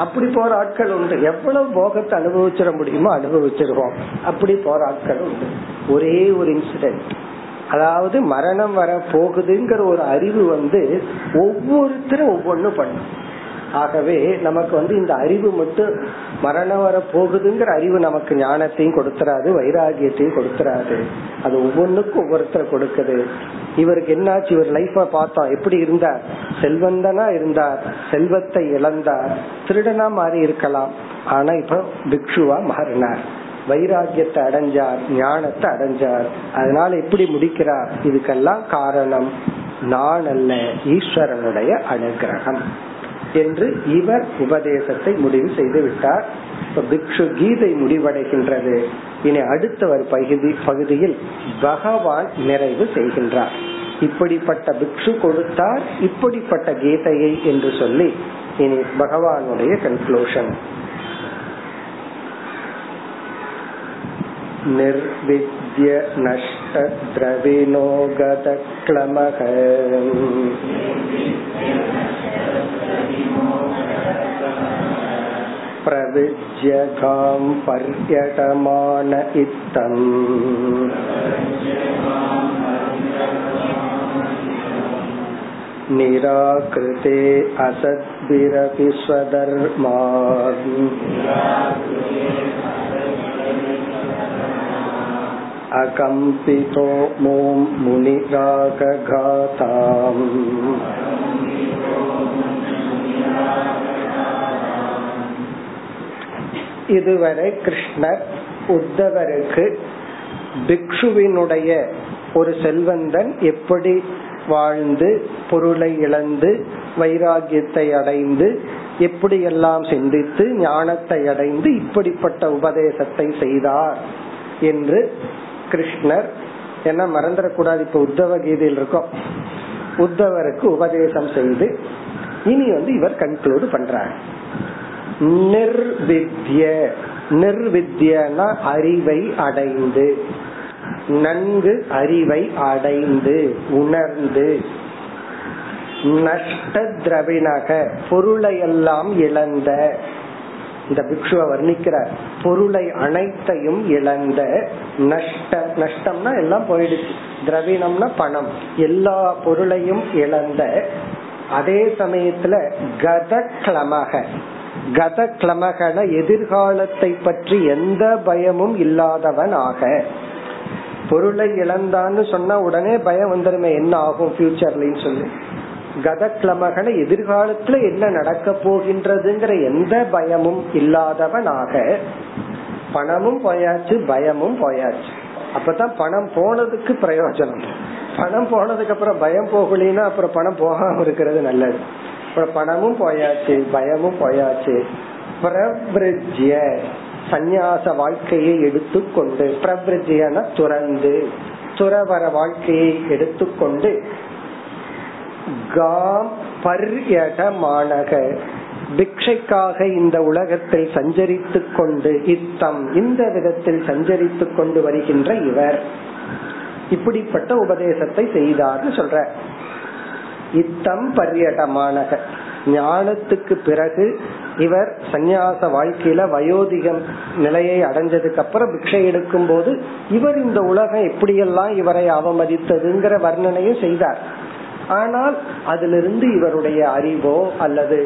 அப்படி போற ஆட்கள் உண்டு. எவ்வளவு போகத்தை அனுபவிச்சிட முடியுமோ அனுபவிச்சிருவோம். அப்படி போற ஆட்கள் உண்டு. ஒரே ஒரு இன்சிடென்ட், அதாவது மரணம் வர போகுதுங்கிற ஒரு அறிவு வந்து ஒவ்வொருத்தரும் ஒவ்வொன்னு பண்ணும். ஆகவே நமக்கு வந்து இந்த அறிவு மட்டும் மரணம் வர போகுதுங்கிற அறிவு நமக்கு ஞானத்தையும் கொடுத்துறாது, வைராகியத்தையும் கொடுத்துறாது. அது ஒவ்வொன்றுக்கும் ஒவ்வொருத்தர் கொடுக்குது. இவருக்கு என்னாச்சு, இவர் லைஃப பார்த்தா எப்படி இருந்தார், செல்வந்தனா இருந்தார், செல்வத்தை இழந்தார், திருடனா மாறி இருக்கலாம், ஆனா இப்ப பிக்ஷுவா மாறினார், வைராகியத்தை அடைஞ்சார், ஞானத்தை அடைஞ்சார். அதனால எப்படி முடிக்கிறார், இதுக்கெல்லாம் காரணம் நான் அல்ல, ஈஸ்வரனுடைய அனுகிரகம் என்று இவர் உபதேசத்தை முடிவு செய்து விட்டார். பிக்ஷு கீதை முடிவடைகின்றது. இனி அடுத்த ஒரு பகுதி பகுதியில் பகவான் நிறைவு செய்கின்றார். இப்படிப்பட்ட பிக்ஷு கொடுத்தார் இப்படிப்பட்ட கீதையை என்று சொல்லி இனி பகவானுடைய கன்க்ளூஷன். நிர்வித்ய நஷ்ட த்ரவினோகதக்ளமக பிரவிஜ்யகாம் பர்யடமான இத்தம் நிராக்ருதே அசத்பிரபி ஸ்வதர்மாத் அகம்பிதோ மோம் முனிராககாதாம் இதுவரை கிருஷ்ணர் உத்தவருக்கு பிக்ஷுவினுடைய ஒரு செல்வந்தன் எப்படி வாழ்ந்து பொருளை இழந்து வைராகியத்தை அடைந்து எப்படியெல்லாம் சிந்தித்து ஞானத்தை அடைந்து இப்படிப்பட்ட உபதேசத்தை செய்தார் என்று கிருஷ்ணர் என்ன மறந்துடக்கூடாது. இப்ப உத்தவ கீதையில் இருக்கும், உத்தவருக்கு உபதேசம் செய்து இனி வந்து இவர் கன்க்ளூட் பண்றார். நிர்வித்ய, நிர்வித்யனா அறிவை அடைந்து, நன்கு அறிவை அடைந்து உணர்ந்து, நஷ்ட திரவிணக பொருளை எல்லாம் இழந்த, இந்த பிக்ஷுவை வர்ணிக்கிறார், பொருளை அனைத்தையும் இழந்த, நஷ்ட நஷ்டம்னா எல்லாம் போயிடுச்சு, திரவிணம்னா பணம், எல்லா பொருளையும் இழந்த, அதே சமயத்துல கதக்ளமக, கதக்ளமகன எதிர்காலத்தை பற்றி எந்த பயமும் இல்லாதவன் ஆக. பொருளை இழந்தான்னு சொன்னா உடனே பயம் வந்துருமே, என்ன ஆகும் ஃபியூச்சர்லன்னு சொல்லி, கதக்ளமகன எதிர்காலத்துல என்ன நடக்க போகின்றதுங்கிற எந்த பயமும் இல்லாதவன் ஆக. பணமும் போயாச்சு பயமும் போயாச்சு. அப்பதான் பணம் போனதுக்கு பிரயோஜனம். பணம் போனதுக்கு அப்புறம் பயம் போகலின்னா அப்புறம் பணம் போகாம இருக்கிறது நல்லது. அப்புறம் பணமும் போயாச்சு பயமும் போயாச்சு. பிரவிருஜ்ய சந்நியாச வாழ்க்கையை எடுத்துக்கொண்டு, பிரவிருஜ்யன துறந்து, துறவர வாழ்க்கையை எடுத்துக்கொண்டு, காம் பர்யடமானக பிக்ஷைக்காக இந்த உலகத்தில் சஞ்சரித்து கொண்டு, இத்தம் இந்த விதத்தில் சஞ்சரித்து கொண்டு வருகின்ற இவர் இப்படிப்பட்ட உபதேசத்தை செய்தார்னு சொல்ற. இத்தம் பர்யடமானக ஞானத்துக்கு பிறகு இவர் சந்நியாச வாழ்க்கையில வயோதிகம் நிலையை அடைஞ்சதுக்கு அப்புறம் பிக்ஷை எடுக்கும் போது இவர் இந்த உலகம் எப்படியெல்லாம் இவரை அவமதித்ததுங்கிற வர்ணனையும் செய்தார். ஆனால் அதிலிருந்து இவருடைய அறிவோ அல்லது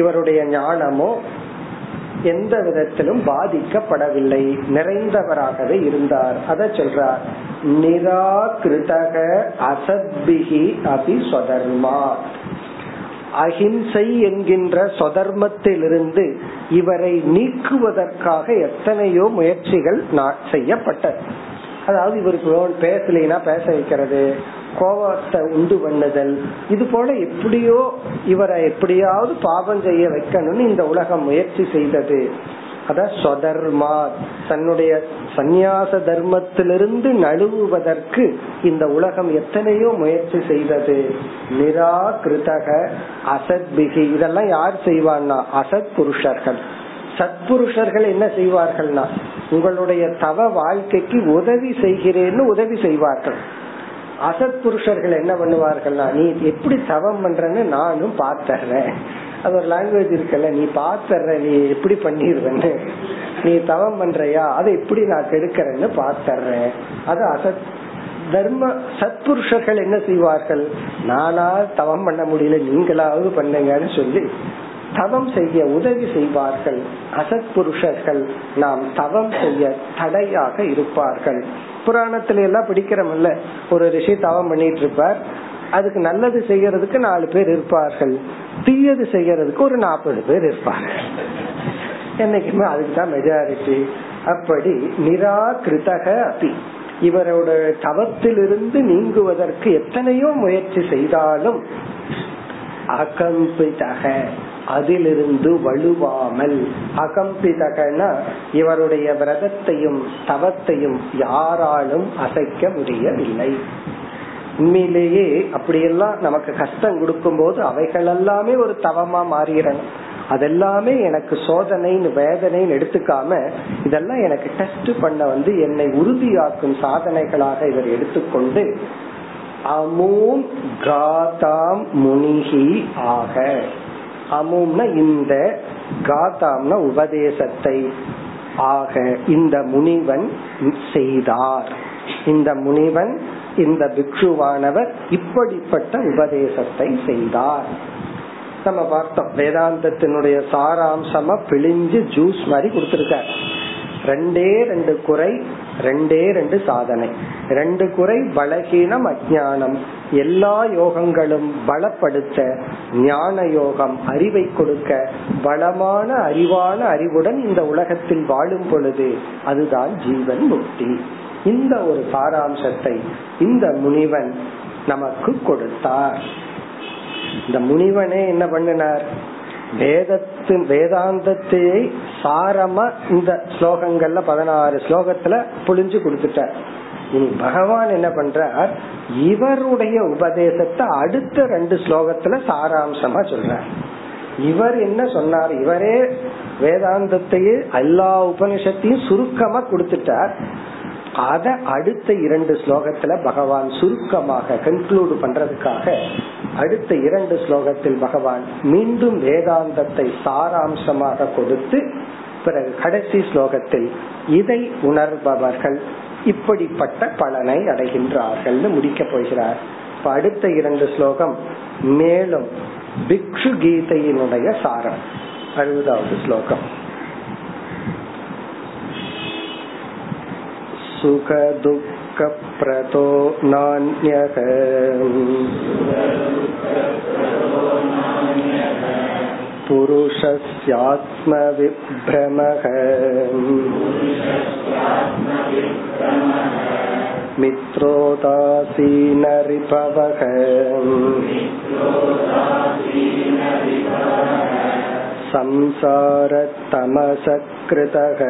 இவருடைய ஞானமோ எந்த விதத்திலும் பாதிக்கப்படவில்லை, நிறைந்தவராகவே இருந்தார். அத சொல்றார், நிராகிருதக அசத்பிஹி அபி ஸ்வதர்மா, அஹிம்சை என்கின்ற சொதர்மத்திலிருந்து இவரை நீக்குவதற்காக எத்தனையோ முயற்சிகள் செய்யப்பட்டது. அதாவது இவருக்கு பேசலைன்னா பேச வைக்கிறது, கோபத்தை உண்டு பண்ணுதல், இது போல எப்படியோ இவரை எப்படியாவது பாவம் செய்ய வைக்கணும்னு இந்த உலகம் முயற்சி செய்தது. அதான் ஸ்வதர்மா, தன்னுடைய சந்நியாச தர்மத்திலிருந்து நழுவுவதற்கு இந்த உலகம் எத்தனையோ முயற்சி செய்தது. நிராகிருதக அசத்பிகி, இதெல்லாம் யார் செய்வான்னா அசத் புருஷர்கள். சத்புருஷர்கள் என்ன செய்வார்கள்னா உங்களுடைய தவ வாழ்க்கைக்கு உதவி செய்கிறேன்னு உதவி செய்வார்கள். அசத் புருஷர்கள் என்ன பண்ணுவார்கள்னா நீ எப்படி தவம் பண்றன்னு நானும் பார்த்தர்றேன். அது ஒரு லாங்குவேஜ் இருக்குல்ல, நீ பார்த்தர்ற, நீ எப்படி பண்ணிடுவேன்னு, நீ தவம் பண்றியா அதை எப்படி நான் கெடுக்கிறேன்னு பார்த்தர்றேன். அது அசத் தர்ம. சத்புருஷர்கள் என்ன செய்வார்கள், நானா தவம் பண்ண முடியல நீங்களாவது பண்ணுங்கன்னு சொல்லி தவம் செய்ய உதவி செய்வார்கள். அசத் புருஷர்கள் நாம் தவம் செய்ய தடையாக இருப்பார்கள். புராணத்துல எல்லாம் பிடிக்கிறமல்ல, ஒரு ரிஷி தவம் பண்ணிட்டு இருப்பார், அதுக்கு நல்லது செய்யறதுக்கு நாலு பேர் இருப்பார்கள், தீயது செய்யறதுக்கு ஒரு நாற்பது பேர் இருப்பார்கள். என்னைக்குமே அதுக்குதான் மெஜாரிட்டி. அப்படி நிராகிருதக அபி, இவரோட தவத்திலிருந்து நீங்குவதற்கு எத்தனையோ முயற்சி செய்தாலும் அகம்பிதக, அதிலிருந்து வலுவாமல். அகம்பிதகனா இவருடைய விரதத்தையும் தவத்தையும் யாராலும் அசைக்க முடியவில்லை. உண்மையிலேயே அப்படியெல்லாம் நமக்கு கஷ்டம் கொடுக்கும் போது அவைகள் எல்லாமே ஒரு தவமா மாறிடணும். அதெல்லாமே எனக்கு சோதனைன்னு வேதனைன்னு எடுத்துக்காம இதெல்லாம் எனக்கு டெஸ்ட் பண்ண வந்து என்னை உறுதியாக்கும் சாதனைகளாக இவர் எடுத்துக்கொண்டு அமூம் காதாம் முனிகி ஆக. அமும்னா இந்த, காதாம்னா உபதேசத்தை, ஆக இந்த முனிவன் செய்தார். இந்த முனிவன், இந்த பிக்ஷுவானவர் இப்படிப்பட்ட உபதேசத்தை செய்தார். நம்ம பார்த்தோம் வேதாந்தத்தினுடைய சாராம்சமா பிழிஞ்சு ஜூஸ் மாதிரி கொடுத்திருக்கார். ரெண்டே ரெண்டு குறை, ரெண்டே ரெண்டு சாதனை, ரெண்டு குறை பலகீனம் அஜ்ஞானம். எல்லா யோகங்களும் பலப்படுத்த ஞான யோகம், அறிவை கொடுக்க, பலமான அறிவான அறிவுடன் இந்த உலகத்தில் வாழும் பொழுது அதுதான் ஜீவன் முக்தி. இந்த ஒரு சாராம்சத்தை இந்த முனிவன் நமக்கு கொடுத்தார். இந்த முனிவனே என்ன பண்ணினார், வேதத்து வேதாந்தத்தையே சாரமா இந்த ஸ்லோகங்கள்ல பதினாறு ஸ்லோகத்துல புளிஞ்சு கொடுத்துட்டார். இனி பகவான் என்ன பண்றார், இவருடைய உபதேசத்தை அடுத்த ரெண்டு ஸ்லோகத்துல சாராம்சமா சொல்றார். இவர் என்ன சொன்னார், இவரே வேதாந்தத்தையே எல்லா உபனிஷத்தையும் சுருக்கமா கொடுத்துட்டார். அத அடுத்த இரண்டு ஸ்லோகத்துல பகவான் சுருக்கமாக கன்க்ளூட் பண்றதுக்காக அடுத்த இரண்டு ஸ்லோகத்தில் பகவான் மீண்டும் வேதாந்தத்தை சாராம்சமாக கொடுத்து பிறகு கடைசி ஸ்லோகத்தில் இதை உணர்பவர்கள் இப்படிப்பட்ட பலனை அடைகின்றார்கள் முடிக்க போகிறார். இப்ப அடுத்த இரண்டு ஸ்லோகம் மேலும் பிக்ஷு கீதையினுடைய சாரம். அறுபதாவது ஸ்லோகம் சுக துக்க பிரதோ நான்யக புருஷஸ்யாத்ம விப்ரமஹ மித்ரோதாசீன ரிபவஹ சம்சார தமசக்ருதஹ.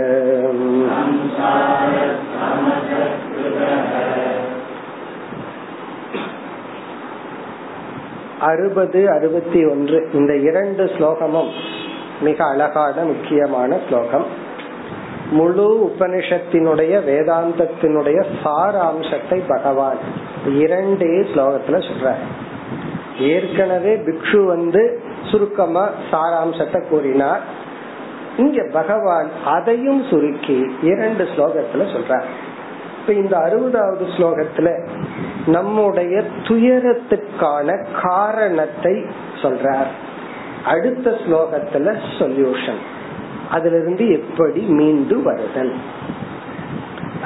அறுபது அறுபத்தி ஒன்று இந்த இரண்டு ஸ்லோகமும் மிக அழகான முக்கியமான ஸ்லோகம். முழு உபனிஷத்தினுடைய வேதாந்தத்தினுடைய சாராம்சத்தை பகவான் இரண்டே ஸ்லோகத்துல சொல்றார். ஏற்கனவே பிக்ஷு வந்து சுருக்கமா சாராம்சத்தை கூறினார். இங்க பகவான் அதையும் சுருக்கி இரண்டு ஸ்லோகத்துல சொல்றார். இப்ப இந்த அறுபதாவது ஸ்லோகத்துல நம்முடைய துயரத்துக்கான காரணத்தை சொல்றார். அடுத்த ஸ்லோகத்துல சொல்யூஷன், அதுல இருந்து எப்படி மீண்டு வருதல்.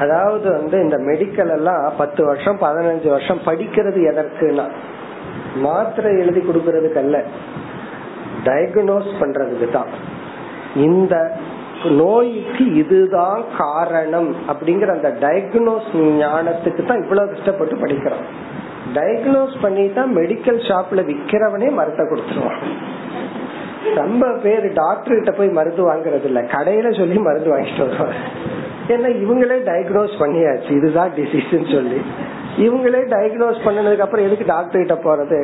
அதாவது வந்து இந்த மெடிக்கல் எல்லாம் பத்து வருஷம் பதினஞ்சு வருஷம் படிக்கிறது எதற்குனா மாத்திரை எழுதி கொடுக்கறதுக்கு அல்ல, டயக்னோஸ் பண்றதுக்கு தான். இந்த நோய்க்கு இதுதான் காரணம் அப்படிங்கிற அந்த டயக்னோஸ் ஞானத்துக்கு தான் இவ்வளவு கஷ்டப்பட்டு படிக்கிறோம். டயக்னோஸ் பண்ணிட்டா மெடிக்கல் ஷாப்ல விக்கிறவனே மருந்தை கொடுத்துருவான். ரொம்ப பேர் டாக்டர் கிட்ட போய் மருந்து வாங்குறது இல்ல, கடையில சொல்லி மருந்து வாங்கிட்டு வருவாங்க. ஏன்னா இவங்களே டயக்னோஸ் பண்ணியாச்சு, இதுதான் டிசீஸ்ன்னு சொல்லி. இவங்களே டயக்னோஸ் பண்ணதுக்கு அப்புறம் எதுக்கு டாக்டர் கிட்ட போறது?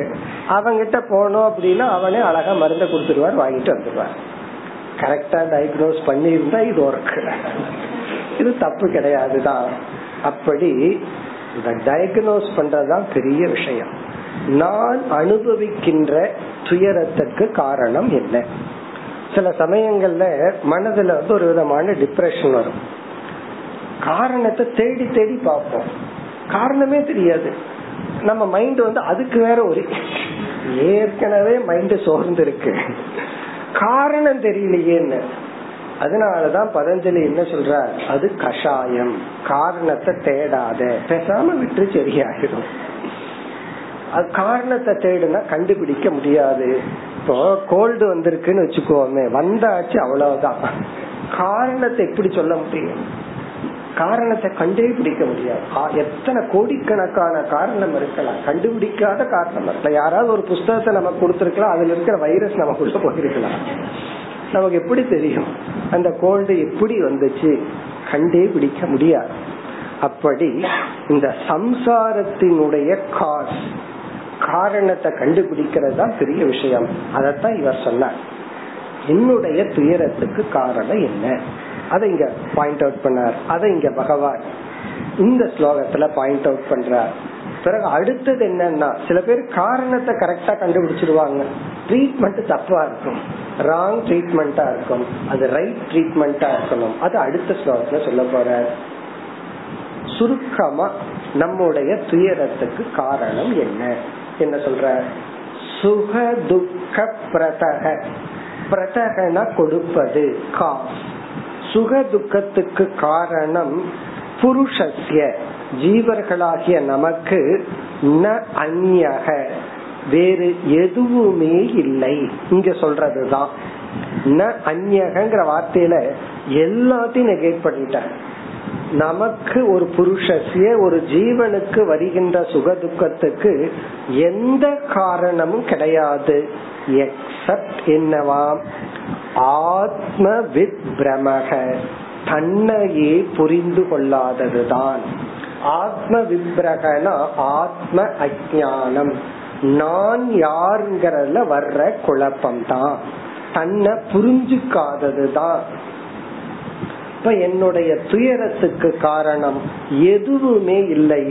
அவங்கிட்ட போனோம் அப்படின்னா அவனே அழகா மருந்தை கொடுத்துருவார், வாங்கிட்டு வந்துடுவார். கரெக்டா டயக்னோஸ் பண்ணிருந்தா இது ஒர்க், இது தப்பு கிடையாதுதான். அப்படி இந்த டயக்னோஸ் பண்றதுதான் பெரிய விஷயம். நான் அனுபவிக்கின்ற துயரத்துக்கு காரணம் என்ன? சில சமயங்கள்ல மனதுல வந்து ஒரு விதமான டிப்ரெஷன் வரும். காரணத்தை தேடி தேடி பார்ப்போம், காரணமே தெரியாது. நம்ம மைண்ட் வந்து அதுக்கு வேற ஒரு ஏற்கனவே மைண்ட் சோர்ந்து இருக்கு, காரணம் தெரியலையேன்னு. அதனாலதான் பதஞ்சலி என்ன சொல்ற, அது கஷாயம், காரணத்தை தேடாத, பேசாம விட்டு சரியாயிடும். காரணத்தை தேடுனா கண்டுபிடிக்க முடியாது. இப்போ கோல்டு வந்திருக்குன்னு வச்சுக்கோமே, வந்தாச்சு அவ்வளவுதான். காரணத்தை எப்படி சொல்ல முடியும்? காரணத்தை கண்டே பிடிக்க முடியாது. எத்தனை கோடிக்கணக்கான காரணம் இருக்கலாம், கண்டுபிடிக்காத காரணம் இருக்கலாம். யாராவது ஒரு புஸ்தகத்தை நம்ம கொடுத்துருக்கலாம், அதுல இருக்கிற வைரஸ் நம்ம கொடுத்து போயிருக்கலாம். நமக்கு எப்படி தெரியும் அந்த கோல்டு எப்படி வந்துச்சு? கண்டே பிடிக்க முடியாது. அப்படி இந்த சம்சாரத்தினுடைய காஸ், காரணத்தை கண்டுபிடிக்கிறது தான் பெரிய விஷயம். அதத்தான் இவர் சொன்னார், என்னுடைய துயரத்துக்கு காரணம் என்ன, அதை இங்க பாயிண்ட் அவுட் பண்ணார். அதை இங்க பகவான் இந்த ஸ்லோகத்துல பாயிண்ட் அவுட் பண்றார். பிறகு அடுத்தது என்னன்னா, சில பேர் காரணத்தை கரெக்டா கண்டுபிடிச்சிருவாங்க, ட்ரீட்மெண்ட் தப்பா இருக்கும், ராங் ட்ரீட்மெண்டா இருக்கும். அது ரைட் ட்ரீட்மெண்டா இருக்கணும், அது அடுத்த ஸ்லோகத்துல சொல்ல போற. சுருக்கமா நம்முடைய துயரத்துக்கு காரணம் என்ன என்ன சொல்ற? சுக துக்க பிரதக, பிரதகனா கொடுப்பது காஸ். சுக துக்கத்துக்கு காரணம் புருஷஸ்ய, ஜீவர்களாகிய நமக்கு, ந அந்யக, வேறு எதுவுமே இல்லை. இங்க சொல்றதுதான் ந அந்யகங்கிற வார்த்தையில எல்லாத்தையும் நெகேட் பண்ணிட்டாங்க. நமக்கு ஒரு புருஷஸ்ய, ஒரு ஜீவனுக்கு வருகின்ற சுக துக்கத்துக்கு எந்த காரணமும் கிடையாது. எக்ஸப்ட் என்னவாம், ஆத்ம வித் பிரமக, தன்னையே புரிந்து கொள்ளாததுதான். ஆத்ம விப்ரகனா ஆத்ம அஜானம், நான் யாருங்கிறதுல வர்ற குழப்பம்தான், தன்னை புரிஞ்சுக்காததுதான். இப்ப என்னுடைய துயரத்துக்கு காரணம் எதுவுமே இல்லை,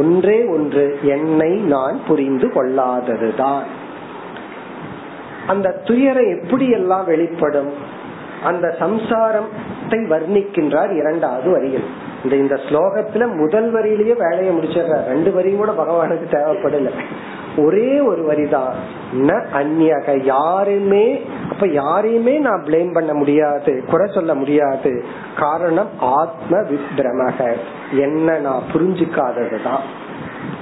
ஒன்றே ஒன்று, என்னை நான் புரிந்து கொள்ளாததுதான். அந்த துயரம் எப்படி எல்லாம் வெளிப்படும்? அந்த சம்சாரத்தை வர்ணிக்கின்றார் இரண்டாவது வரியில். இந்த ஸ்லோகத்துல முதல் வரியிலேயே வேலையை முடிச்சிடற, ரெண்டு வரியும் கூட பகவானுக்கு தேவைப்படல, ஒரே ஒரு வரிதான். ந அந்யக, யாருமே, அப்ப யாரையுமே நான் பிளேம் பண்ண முடியாது, குறை சொல்ல முடியாது. காரணம் ஆத்ம விப்ரமக, என்ன நான் புரிஞ்சுக்காததுதான்.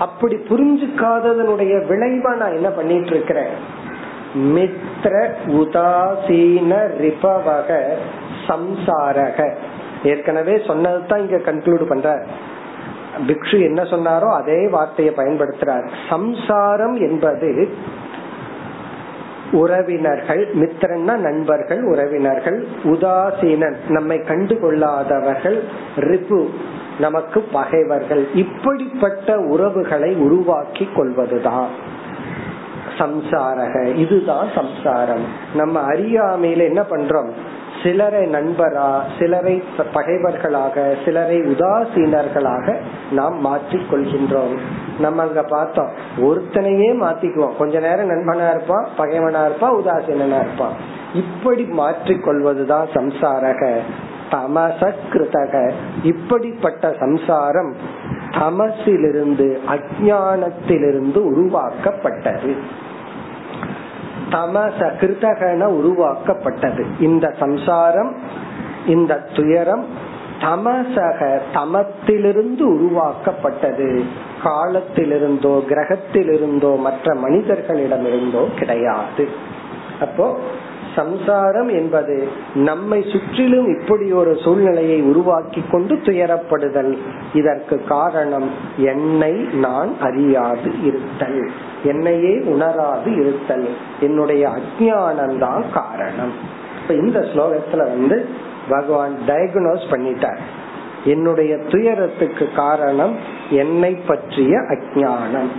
அப்படி புரிஞ்சுக்காததனுடைய விளைவா நான் என்ன பண்ணிட்டு இருக்கிறேன்? மித்ர உதாசீன ரிபவக சம்சாரக, ஏற்கனவே சொன்னதுதான் இங்க கன்க்ளூட் பண்ற. பிக்ஷு என்ன சொன்னாரோ அதே வார்த்தையை பயன்படுத்துறார். சம்சாரம் என்பது உறவினர்கள், மித்திரன்னா நண்பர்கள், உறவினர்கள், உதாசீனன் நம்மை கண்டு கொள்ளாதவர்கள், ரிபு நமக்கு பகைவர்கள், இப்படிப்பட்ட உறவுகளை உருவாக்கி கொள்வதுதான் சம்சாரக. இதுதான் சம்சாரம். நம்ம அறியாமையில என்ன பண்றோம்? சிலரை நண்பரா, சிலரை பகைவர்களாக, சிலரை உதாசீனர்களாக நாம் மாற்றிக் கொள்கின்றோம். நம்ம அங்க பார்த்தோம், ஒருத்தனையே மாத்திக்குவோம், கொஞ்ச நேரம் நண்பனா இருப்பான், பகைவனா இருப்பான், உதாசீனா இருப்பான். இப்படி மாற்றிக்கொள்வதுதான் சம்சாரக. தமசகிருதக, இப்படிப்பட்ட சம்சாரம் தமசிலிருந்து, அஜானத்திலிருந்து உருவாக்கப்பட்டது. தமசகிருதகன உருவாக்கப்பட்டது இந்த சம்சாரம், இந்த துயரம். தமசக, தமத்திலிருந்து உருவாக்கப்பட்டது, காலத்திலிருந்தோ கிரகத்திலிருந்தோ மற்ற மனிதர்களிடமிருந்தோ கிடையாது. அப்போ சம்சாரம் என்பது நம்மை சுற்றிலும் இப்படி ஒரு சூழ்நிலையை உருவாக்கி கொண்டு துயரப்படுதல். இதற்கு காரணம் என்னை நான் அறியாது இருத்தல், என்னையே உணராது இருத்தல், என்னுடைய அஜ்ஞானம்தான் காரணம். இப்ப இந்த ஸ்லோகத்துல வந்து பகவான் டயக்னோஸ் பண்ணிட்டார், என்னுடைய துயரத்துக்கு காரணம் என்னை பற்றிய அஜ்ஞானம்,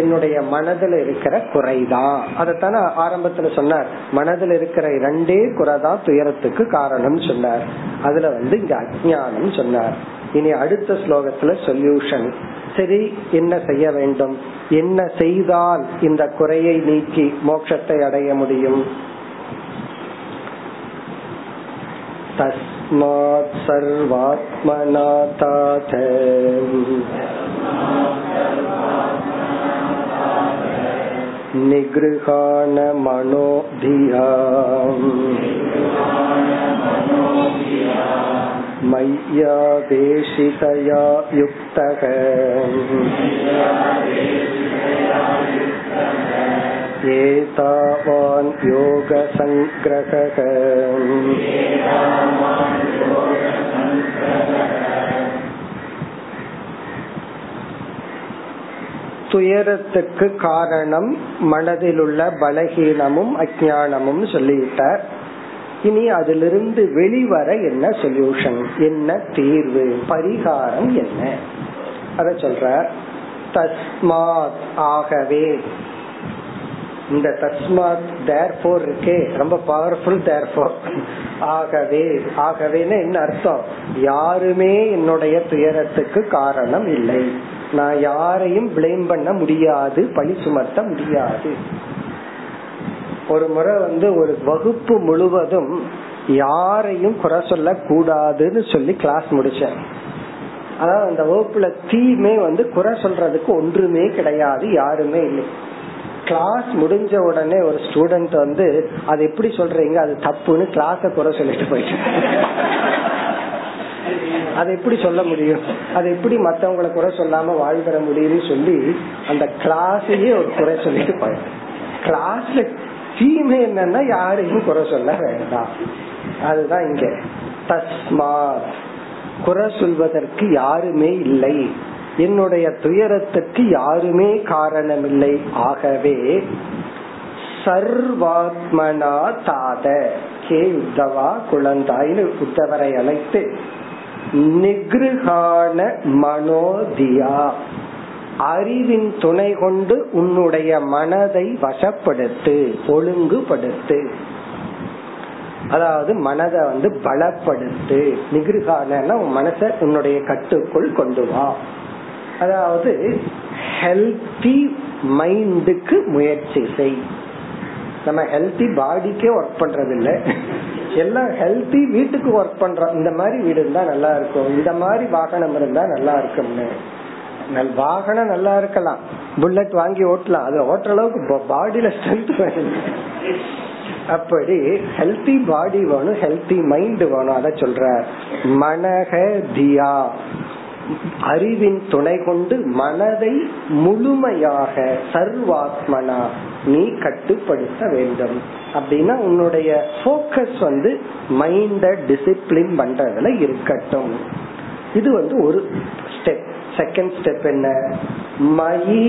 என்னுடைய மனதில் இருக்கிற குறைதான். அதத்தான ஆரம்பத்துல சொன்னார், மனதில் இருக்கிற இரண்டே குறைதான் துயரத்துக்கு காரணம் சொன்னார். அதுல வந்து இங்க அஜ்ஞானம் சொன்னார். இனி அடுத்த ஸ்லோகத்துல சொல்யூஷன். சரி, என்ன செய்ய வேண்டும், என்ன செய்தால் இந்த குறையை நீக்கி மோட்சத்தை அடைய முடியும்? தஸ்மாத் சர்வாத்மநாதாத் நிக்ருஹான மனோதியாம் மய்யா தேசிதயா யுக்தகம் ஏதாவான் யோக சங்கிரகம். துயரத்துக்கு காரணம் மனதில் உள்ள பலஹீனமும் அஞ்ஞானமும் சொல்லிவிட்டார். இனி அதிலிருந்து வெளிவர என்ன சொல்யூஷன், என்ன தீர்வு, பரிகாரம் என்ன அத சொல்றார். தஸ்மாத், ஆகவே. இந்த தஸ்மாத் therefore இருக்கே ரொம்ப பவர்ஃபுல். therefore ஆகவே, ஆகவேன்னு என்ன அர்த்தம், யாருமே என்னுடைய துயரத்துக்கு காரணம் இல்லை, நான் யாரையும் பிளேம் பண்ண முடியாது, பழி சுமத்த முடியாது. ஒரு முறை வந்து ஒரு வகுப்பு முழுவதும் யாரையும் குறை சொல்ல கூடாதுன்னு சொல்லி கிளாஸ் முடிச்சேன். அதாவது அந்த வகுப்புல தீமே வந்து குறை சொல்றதுக்கு ஒன்றுமே கிடையாது, யாருமே இல்லை. கிளாஸ் முடிஞ்ச உடனே ஒரு ஸ்டூடெண்ட் வந்து அது எப்படி சொல்றீங்க, அது தப்புன்னு கிளாஸ குறை சொல்லிட்டு போயிட்டு, அது எப்படி சொல்ல முடியும், அது எப்படி மத்தவங்களை குறை சொல்லாம வாழ்கிற முடியும்னு சொல்லி அந்த கிளாஸையே ஒரு குறை சொல்லிட்டு போயிட்டு. கிளாஸ்ல தீமை என்னன்னா யாரையும் குறை சொல்ல வேண்டாம். அதுதான் இங்க தஸ்மாத், குறை சொல்வதற்கு யாருமே இல்லை, என்னுடைய துயரத்துக்கு யாருமே காரணம் இல்லை, ஆகவே சர்வாத்மனா தாத கே உத்தவா குழந்தாயின்னு உத்தவரை அழைத்து நிகிருஹான மனோதியா, அறிவின் துணை கொண்டு உன்னுடைய மனதை வசப்படுத்து, ஒழுங்குபடுத்து, அதாவது மனதை வந்து பலப்படுத்து. நிகிருஹான மனசை உன்னுடைய கட்டுக்குள் கொண்டு வா, அதாவது ஹெல்தி மைண்டுக்கு முயற்சி செய். நம்ம ஹெல்தி பாடிக்கே ஒர்க் பண்றது இல்ல, எல்லாம் ஹெல்தி வீட்டுக்கு ஒர்க் பண்றோம். இந்த மாதிரி வீடு இருந்தா நல்லா இருக்கும், இந்த மாதிரி வாகனம் இருந்தா நல்லா இருக்கும்னு. வாகனம் நல்லா இருக்கலாம், புல்லட் வாங்கி ஓட்டலாம், அது ஓட்டுற அளவுக்கு பாடியில ஸ்ட்ரென்த் வேணும். அப்படி ஹெல்தி பாடி வேணும், ஹெல்தி மைண்ட் வேணும். அத சொல்ற மனக தியா, அறிவின் துணை கொண்டு மனதை முழுமையாக சர்வாத்மனா நீ கட்டுப்படுத்த வேண்டும். அப்படின்னா உன்னுடைய ஃபோக்கஸ் வந்து மைண்ட டிசிப்ளின் பண்றதுல இருக்கட்டும். இது வந்து ஒரு ஸ்டெப். செகண்ட் ஸ்டெப் என்ன, மயி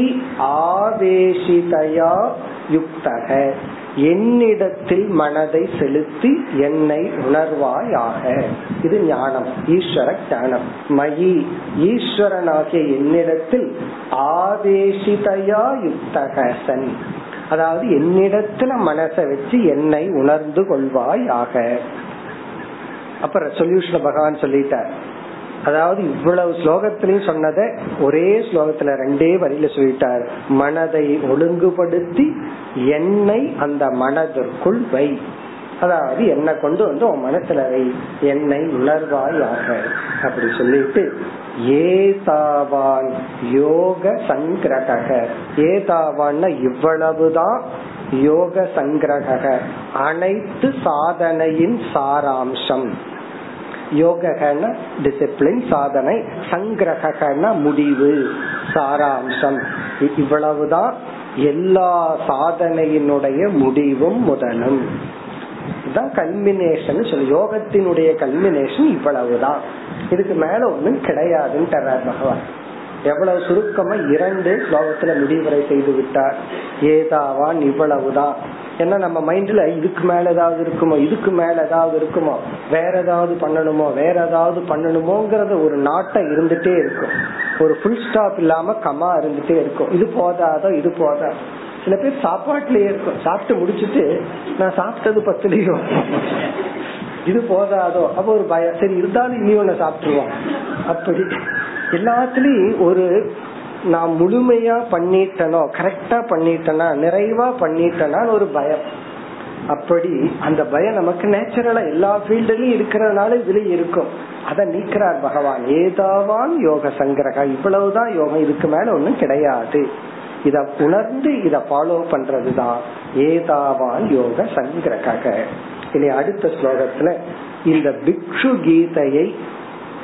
ஆவேஷிதயா யுக்தக, என்னிடத்தில் மனதை செலுத்தி என்னை உணர்வாயாக. இது ஞானம், ஈஸ்வர ஞானம். மயி, ஈஸ்வரனாகிய என்னிடத்தில் ஆவேஷிதயா யுக்தகசன், அதாவது என்னிடத்துல மனசை வச்சு என்னை உணர்ந்து கொள்வாயாக. அப்புறம் சொல்யூஷன பகவான் சொல்லிட்டார். அதாவது இவ்வளவு ஸ்லோகத்திலையும் சொன்னத ஒரே ஸ்லோகத்துல ரெண்டே வரியில சொல்லிட்டார், மனதை ஒழுங்குபடுத்தி என்னை அந்த மனதிற்குள் வை, அதாவது என்னை கொண்டு வந்து உன் மனசுல வை, என்னை உணர்வாயாக. அப்படி சொல்லிட்டு ஏதாவான் யோக சங்கிரக, ஏதாவான் இவ்வளவுதான், யோக சங்கிரக அனைத்து சாதனையின் சாராம்சம். யோகன டிசிப்ளின், சாதனை, சங்கிரகன முடிவு, சாராம்சம். இவ்வளவுதான் எல்லா சாதனையினுடைய முடிவும் முதலும். இதுதான் கல்மினேஷன் சொல்லி, யோகத்தினுடைய கல்மினேஷன் இவ்வளவுதான், இதுக்கு மேல ஒண்ணும் கிடையாதுன்னு தர்றார் பகவான். எவ்வளவு சுருக்கமா இரண்டு ஸ்லோகத்துல முடிவுரை செய்து விட்டார். ஏதாவான் இவ்வளவுதான். ஏன்னா நம்ம மைண்ட்ல இதுக்கு மேல ஏதாவது இருக்குமோ, இதுக்கு மேல ஏதாவது இருக்குமோ, வேற ஏதாவது பண்ணணுமோ, வேற ஏதாவது பண்ணணுமோங்கறத ஒரு நாட்டம் இருந்துட்டே இருக்கும். ஒரு ஃபுல் ஸ்டாப் இல்லாம கமா இருந்துட்டே இருக்கும். இது போதாதோ, இது போதா. சில பேர் சாப்பாட்டுலயே இருக்கும், சாப்பிட்டு முடிச்சுட்டு நான் சாப்பிட்டது பத்துலயோ, இது போதாதோ, அப்ப ஒரு பயம், சரி இருந்தாலும் இனி ஒண்ணு சாப்பிட்டுருவோம். அப்படி எல்லாத்துலயும் ஒரு நான் முழுமையா பண்ணிட்டனோ, கரெக்டா பண்ணிட்டனா, நிறைவா பண்ணிட்டனா ஒரு பயம். அப்படி அந்த பயம் நமக்கு நேச்சுரலா எல்லா ஃபீல்ட்லயும் இருக்கிறதுனால இதுல இருக்கும். அத நீக்கிறார் பகவான். ஏதாவான் யோக சங்கிரக, இவ்வளவுதான் யோகம், இதுக்கு மேல ஒண்ணும் கிடையாது. இத உணர்ந்து இத ஃபாலோ பண்றதுதான் ஏதாவான் யோக சங்கிரக. இனி அடுத்த ஸ்லோகத்துல இந்த பிக்ஷு கீதையை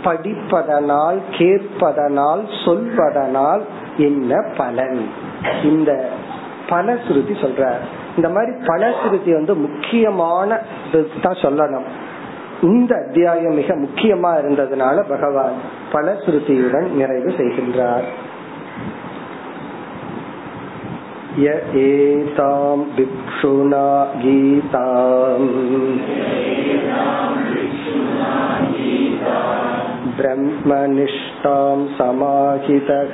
படிப்பதனால், கேட்பதனால், சொல்வதனால் என்ன பலன்? இந்த பலஸ்ருதி சொல்ற இந்த மாதிரி பலஸ்ருதி வந்து முக்கியமான சொல்லணும். இந்த அத்தியாயம் மிக முக்கியமா இருந்ததுனால பகவான் பலஸ்ருதியுடன் நிறைவு செய்கின்றார். ய ஏதாம் பிக்ஷுனா கீதாம் பிரம்மனிஷ்டாம் சமாஹிதக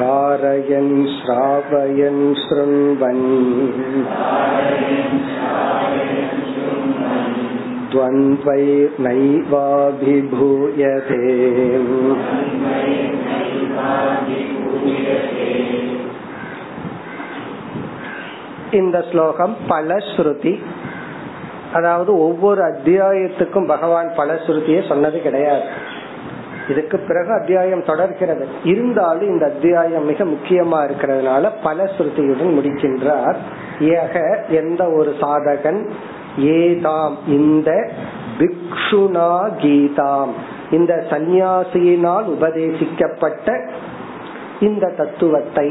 தாரயன் ஸ்ராவயன் ஸ்ருண்வன் த்வந்த்வை நைவாபிபூயதே. இந்த ஸ்லோகம் பலஸ்ருதி. அதாவது ஒவ்வொரு அத்தியாயத்துக்கும் பகவான் பலஸ்ருதியே சொன்னது கிடையாது. இதுக்கு பிறகு அத்தியாயம் தொடர்கிறது. இருந்தாலும் இந்த அத்தியாயம் மிக முக்கியமா இருக்கிறதுனால பலஸ்ருதியுடன் முடிக்கின்றார். ஏக எந்த ஒரு சாதகன், ஏதாம் இந்த பிக்ஷுனா கீதாம் இந்த சந்நியாசியினால் உபதேசிக்கப்பட்ட இந்த தத்துவத்தை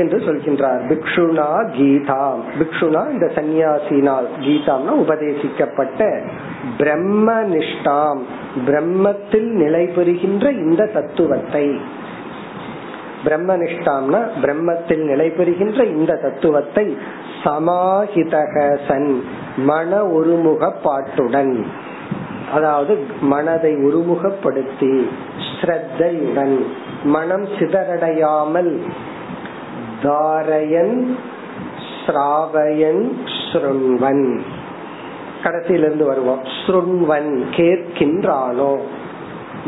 என்று சொல்கின்றார். பிக்ஷுனா கீதாம், பிக்ஷுனா இந்த சந்நியாசினால், கீதாம்னா உபதேசிக்கப்பட்ட, பிரம்மனிஷ்டாம் பிரம்மத்தில் நிலை பெறுகின்ற இந்த தத்துவத்தை, பிரம்மனிஷ்டாம்னா பிரம்மத்தில் நிலை பெறுகின்ற இந்த தத்துவத்தை சமாஹிதகசன் மன ஒருமுகப்பாட்டுடன், அதாவது மனதை ஒருமுகப்படுத்தி ஸ்ரத்தையுடன், மனம் சிதறடையாமல், தாரயன் ஸ்ராவயன் ஸ்ருண்வன், கடைசியிலிருந்து வருவோம், ஸ்ருண்வன் கேட்கின்றானோ,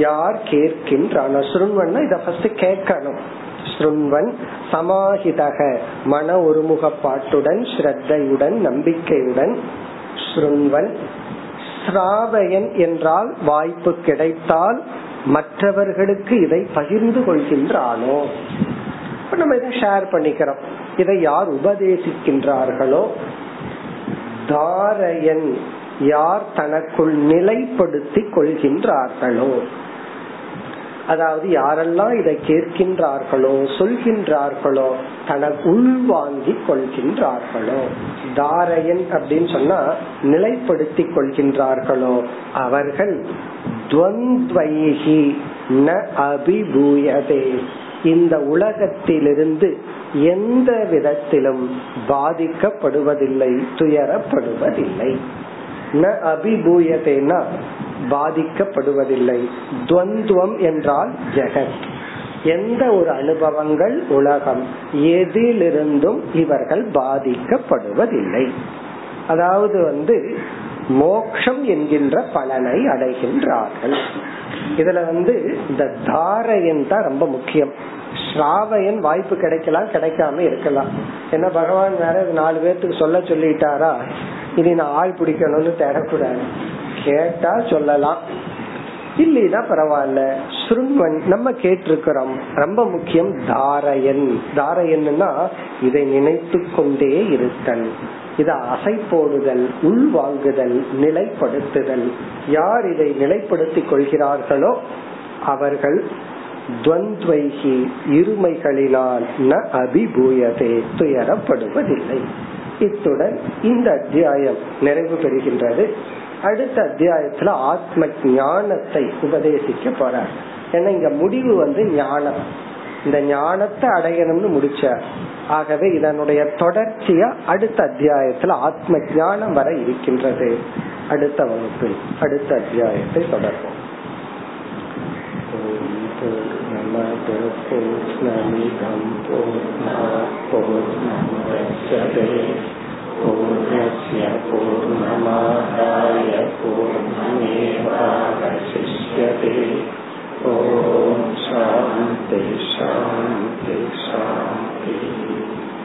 யார் கேட்கின்றானோ, ஸ்ருண்வன் இத ஃபர்ஸ்ட் கேட்கணும், ஸ்ருண்வன் சமாஹிதக மன ஒருமுகப்பாட்டுடன், ஸ்ரத்தையுடன், நம்பிக்கையுடன், ஸ்ருண்வன் ஸ்ராவயன் என்றால் வாய்ப்பு கிடைத்தால் மற்றவர்களுக்கு இதை பகிர்ந்து கொள்கின்றானோ, நம்ம இதை ஷேர் பண்ணிக்கிறோம், இதை யார் உபதேசிக்கின்றார்களோ, தாரயன் யார் தனக்குள் நிலைப்படுத்தி கொள்கின்றார்களோ, அதாவது யாரெல்லாம் இதை கேட்கின்றார்களோ, சொல்கின்றார்களோ, தனக்கு உள்வாங்கி கொள்கின்றார்களோ, தாரயன் அப்படின்னு சொன்னா நிலைப்படுத்தி கொள்கின்றார்களோ, அவர்கள் த்வந்த்வைஹி ந அபிபூயதே இந்த உலகத்திலிருந்து எந்த விதத்திலும் பாதிக்கப்படுவதில்லை, துயரப்படுவதில்லை. ந அபிபூயதேனா பாதிக்கப்படுவதில்லை. துவந்துவம் என்றால் ஜெகத், எந்த ஒரு அனுபவங்கள், உலகம், எதிலிருந்தும் இவர்கள் பாதிக்கப்படுவதில்லை. அதாவது வந்து மோக்ஷம் என்கின்ற பலனை அடைகின்றார்கள். இதுல வந்து இந்த தாரையன் தான் ரொம்ப முக்கியம். ஸ்ராவையன் வாய்ப்பு கிடைக்கலாம், கிடைக்காம இருக்கலாம். ஏன்னா பகவான் வேற நாலு பேர்த்துக்கு சொல்ல சொல்லிட்டாரா, இனி நான் ஆள் பிடிக்கணும்னு தேடக்கூடாது, கேட்டா சொல்லலாம், இல்லைன்னா பரவாயில்ல. ஸ்ருண்வன் நம்ம கேட்டிருக்கிறோம், ரொம்ப முக்கியம். தாரையன், தாரையன்னா இதை நினைத்து கொண்டே இருத்தல், இதை அசை போடுதல், உள்வாங்குதல், நிலைப்படுத்துதல். யார் இதை நிலைப்படுத்திக் கொள்கிறார்களோ அவர்கள் துவந்த்வைகி இருமைகளினால் ந அபிபூயதே துயரப்படுவதில்லை. இத்துடன் இந்த அத்தியாயம் நிறைவு பெறுகின்றது. அடுத்த அத்தியாயத்துல ஆத்ம ஞானத்தை உபதேசிக்க போறார். ஏன்னா இங்க முடிவு வந்து ஞானம், இந்த ஞானத்தை அடையணும்னு முடிச்சார். ஆகவே இதனுடைய தொடர்ச்சியா அடுத்த அத்தியாயத்துல ஆத்ம ஞானம் வர இருக்கின்றது. அடுத்த வகுப்பில் அடுத்த அத்தியாயத்தை தொடர்வோம். பூர்ணய பூர்ணமாதாய பூர்ணமேவாவசிஷ்யதே. ஓம் சாந்தி சாந்தி.